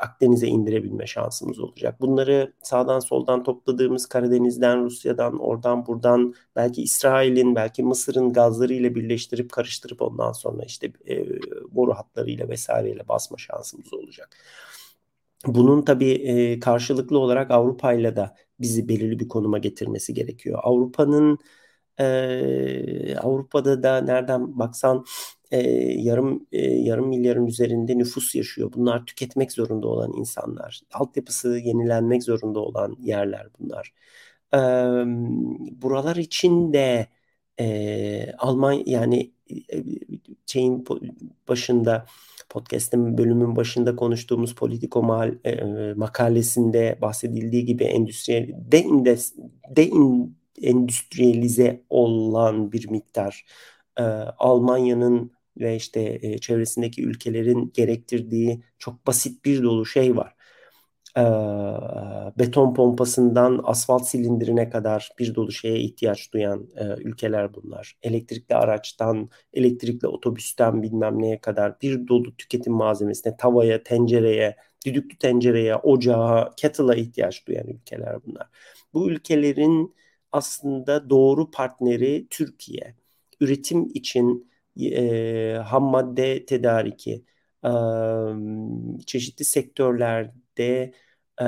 Akdeniz'e indirebilme şansımız olacak. Bunları sağdan soldan topladığımız Karadeniz'den, Rusya'dan, oradan buradan belki İsrail'in, belki Mısır'ın gazlarıyla birleştirip karıştırıp ondan sonra işte e, boru hatlarıyla vesaireyle basma şansımız olacak. Bunun tabii e, karşılıklı olarak Avrupa'yla da bizi belirli bir konuma getirmesi gerekiyor. Avrupa'nın e, Avrupa'da da nereden baksan e, yarım e, yarım milyarın üzerinde nüfus yaşıyor. Bunlar tüketmek zorunda olan insanlar. Altyapısı yenilenmek zorunda olan yerler bunlar. E, buralar için de e, Almanya yani e, şeyin başında, podcast'ın bölümün başında konuştuğumuz Politico mal, e, makalesinde bahsedildiği gibi endüstriyel, deindes, deendüstriyelize olan bir miktar e, Almanya'nın ve işte e, çevresindeki ülkelerin gerektirdiği çok basit bir dolu şey var. E, beton pompasından asfalt silindirine kadar bir dolu şeye ihtiyaç duyan e, ülkeler bunlar. Elektrikli araçtan, elektrikli otobüsten bilmem neye kadar bir dolu tüketim malzemesine, tavaya, tencereye, düdüklü tencereye, ocağa, kettle'a ihtiyaç duyan ülkeler bunlar. Bu ülkelerin aslında doğru partneri Türkiye. Üretim için e, ham madde tedariki, e, çeşitli sektörlerde E,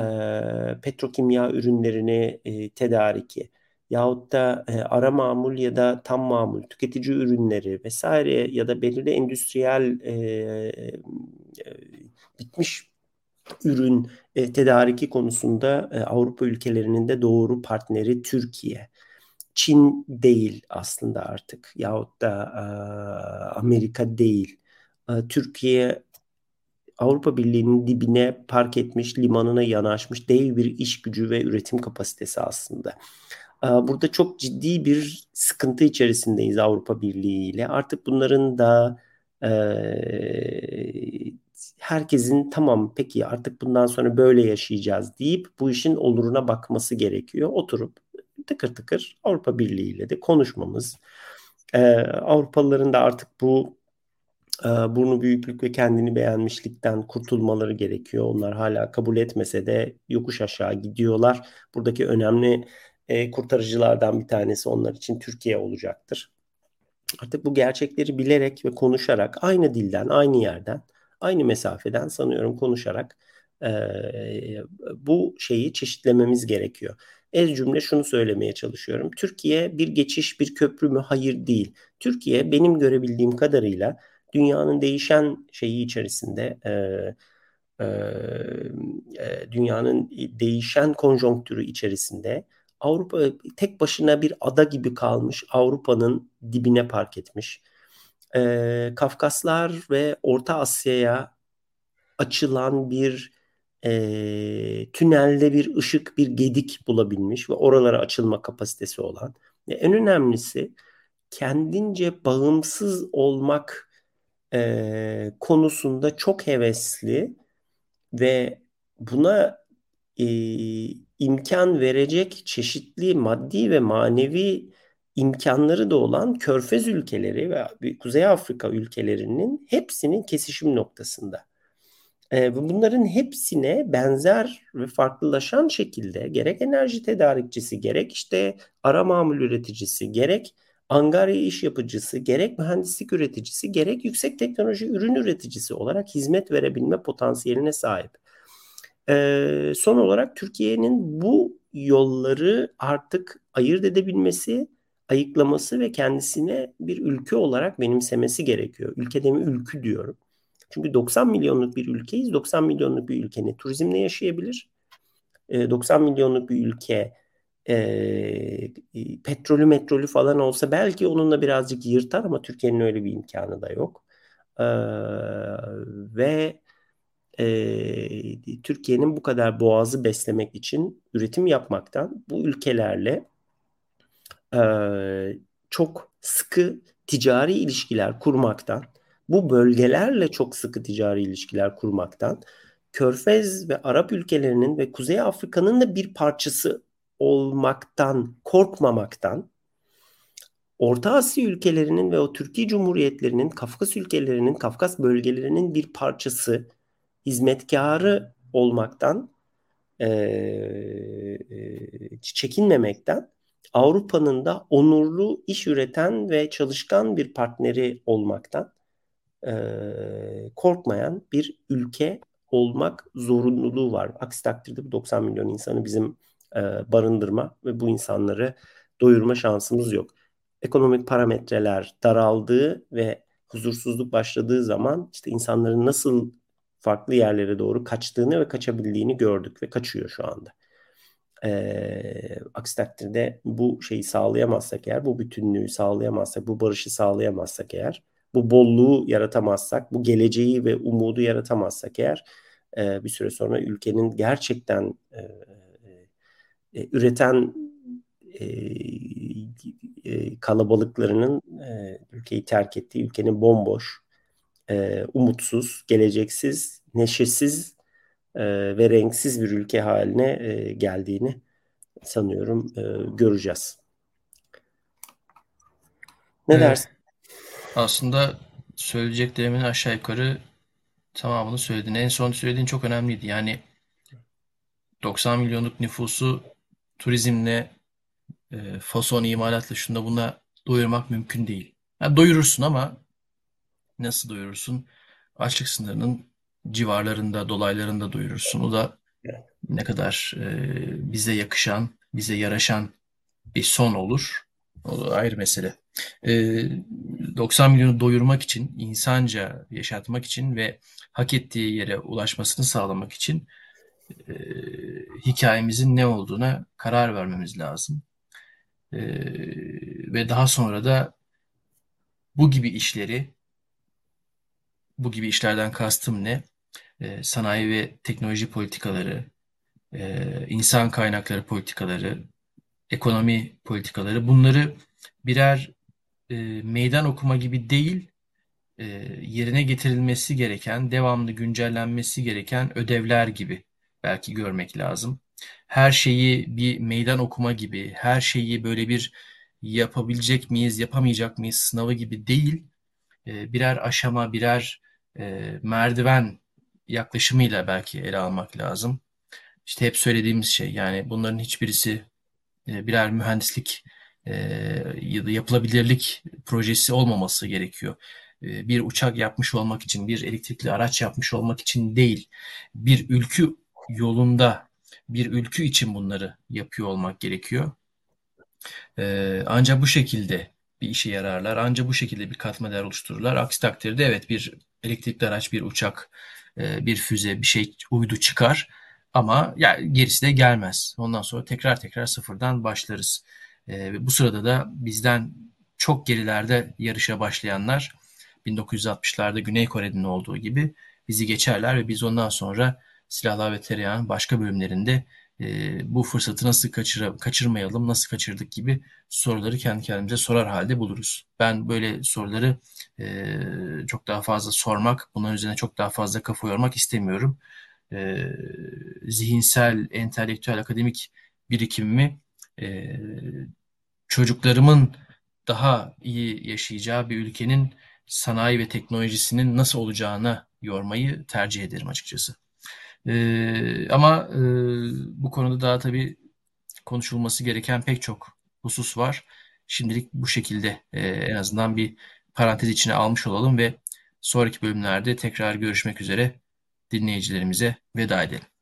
petrokimya ürünlerini e, tedariki yahut da e, ara mamul ya da tam mamul tüketici ürünleri vesaire ya da belirli endüstriyel e, e, bitmiş ürün e, tedariki konusunda e, Avrupa ülkelerinin de doğru partneri Türkiye. Çin değil aslında artık yahut da e, Amerika değil. E, Türkiye Avrupa Birliği'nin dibine park etmiş, limanına yanaşmış dev bir iş gücü ve üretim kapasitesi aslında. Burada çok ciddi bir sıkıntı içerisindeyiz Avrupa Birliği ile. Artık bunların da herkesin tamam peki artık bundan sonra böyle yaşayacağız deyip bu işin oluruna bakması gerekiyor. Oturup tıkır tıkır Avrupa Birliği ile de konuşmamız e, Avrupalıların da artık bu e, burnu büyüklük ve kendini beğenmişlikten kurtulmaları gerekiyor. Onlar hala kabul etmese de yokuş aşağı gidiyorlar. Buradaki önemli e, kurtarıcılardan bir tanesi onlar için Türkiye olacaktır. Artık bu gerçekleri bilerek ve konuşarak, aynı dilden, aynı yerden, aynı mesafeden sanıyorum konuşarak e, bu şeyi çeşitlememiz gerekiyor. Ez cümle şunu söylemeye çalışıyorum. Türkiye bir geçiş, bir köprü mü? Hayır, değil. Türkiye benim görebildiğim kadarıyla dünyanın değişen şeyi içerisinde, e, e, dünyanın değişen konjonktürü içerisinde Avrupa tek başına bir ada gibi kalmış, Avrupa'nın dibine park etmiş. Ee, Kafkaslar ve Orta Asya'ya açılan bir e, tünelde bir ışık, bir gedik bulabilmiş ve oralara açılma kapasitesi olan. Ve en önemlisi kendince bağımsız olmak e, konusunda çok hevesli ve buna e, imkan verecek çeşitli maddi ve manevi imkanları da olan Körfez ülkeleri ve Kuzey Afrika ülkelerinin hepsinin kesişim noktasında. Bunların hepsine benzer ve farklılaşan şekilde gerek enerji tedarikçisi, gerek işte ara mamul üreticisi, gerek angarya iş yapıcısı, gerek mühendislik üreticisi, gerek yüksek teknoloji ürün üreticisi olarak hizmet verebilme potansiyeline sahip. Ee, son olarak Türkiye'nin bu yolları artık ayırt edebilmesi, ayıklaması ve kendisine bir ülke olarak benimsemesi gerekiyor. Ülkede mi ülkü diyorum. Çünkü doksan milyonluk bir ülkeyiz. doksan milyonluk bir ülke ne turizmle yaşayabilir? E, doksan milyonluk bir ülke e, petrolü metrolü falan olsa belki onunla birazcık yırtar ama Türkiye'nin öyle bir imkanı da yok. E, ve Türkiye'nin bu kadar boğazı beslemek için üretim yapmaktan bu ülkelerle çok sıkı ticari ilişkiler kurmaktan, bu bölgelerle çok sıkı ticari ilişkiler kurmaktan, Körfez ve Arap ülkelerinin ve Kuzey Afrika'nın da bir parçası olmaktan korkmamaktan, Orta Asya ülkelerinin ve o Türkiye Cumhuriyetlerinin, Kafkas ülkelerinin, Kafkas bölgelerinin bir parçası, hizmetkarı olmaktan, e, e, çekinmemekten, Avrupa'nın da onurlu, iş üreten ve çalışkan bir partneri olmaktan e, korkmayan bir ülke olmak zorunluluğu var. Aksi takdirde bu doksan milyon insanı bizim e, barındırma ve bu insanları doyurma şansımız yok. Ekonomik parametreler daraldığı ve huzursuzluk başladığı zaman işte insanların nasıl farklı yerlere doğru kaçtığını ve kaçabildiğini gördük ve kaçıyor şu anda. Ee, aksi takdirde bu şeyi sağlayamazsak eğer, bu bütünlüğü sağlayamazsak, bu barışı sağlayamazsak eğer, bu bolluğu yaratamazsak, bu geleceği ve umudu yaratamazsak eğer, e, bir süre sonra ülkenin gerçekten e, e, üreten e, e, kalabalıklarının e, ülkeyi terk ettiği, ülkenin bomboş, umutsuz, geleceksiz, neşesiz ve renksiz bir ülke haline geldiğini sanıyorum göreceğiz. Ne evet. dersin? Aslında söyleyeceklerimin aşağı yukarı tamamını söyledin. En son söylediğin çok önemliydi. Yani doksan milyonluk nüfusu turizmle, fason imalatla, şunda buna doyurmak mümkün değil. Yani doyurursun ama nasıl doyurursun? Açlık sınırının civarlarında, dolaylarında doyurursun. O da ne kadar e, bize yakışan, bize yaraşan bir son olur. O da ayrı mesele. E, doksan milyonu doyurmak için, insanca yaşatmak için ve hak ettiği yere ulaşmasını sağlamak için e, hikayemizin ne olduğuna karar vermemiz lazım. E, ve daha sonra da bu gibi işleri, bu gibi işlerden kastım ne? E, sanayi ve teknoloji politikaları, e, insan kaynakları politikaları, ekonomi politikaları, bunları birer e, meydan okuma gibi değil, e, yerine getirilmesi gereken, devamlı güncellenmesi gereken ödevler gibi belki görmek lazım. Her şeyi bir meydan okuma gibi, her şeyi böyle bir yapabilecek miyiz, yapamayacak mıyız sınavı gibi değil, birer aşama, birer merdiven yaklaşımıyla belki ele almak lazım. İşte hep söylediğimiz şey, yani bunların hiçbirisi birer mühendislik ya da yapılabilirlik projesi olmaması gerekiyor. Bir uçak yapmış olmak için, bir elektrikli araç yapmış olmak için değil, bir ülkü yolunda, bir ülkü için bunları yapıyor olmak gerekiyor. Ancak bu şekilde bir işe yararlar, ancak bu şekilde bir katma değer oluştururlar. Aksi takdirde evet, bir elektrikli araç, bir uçak, bir füze, bir şey, uydu çıkar ama gerisi de gelmez. Ondan sonra tekrar tekrar sıfırdan başlarız. Bu sırada da bizden çok gerilerde yarışa başlayanlar bin dokuz yüz altmışlarda Güney Kore'nin olduğu gibi bizi geçerler ve biz ondan sonra Silahlar ve Tereyağı'nın başka bölümlerinde e, bu fırsatı nasıl kaçıra, kaçırmayalım, nasıl kaçırdık gibi soruları kendi kendimize sorar halde buluruz. Ben böyle soruları e, çok daha fazla sormak, bunların üzerine çok daha fazla kafa yormak istemiyorum. E, zihinsel, entelektüel, akademik birikimimi e, çocuklarımın daha iyi yaşayacağı bir ülkenin sanayi ve teknolojisinin nasıl olacağına yormayı tercih ederim açıkçası. Ee, ama e, bu konuda daha tabii konuşulması gereken pek çok husus var. Şimdilik bu şekilde e, en azından bir parantez içine almış olalım ve sonraki bölümlerde tekrar görüşmek üzere dinleyicilerimize veda edelim.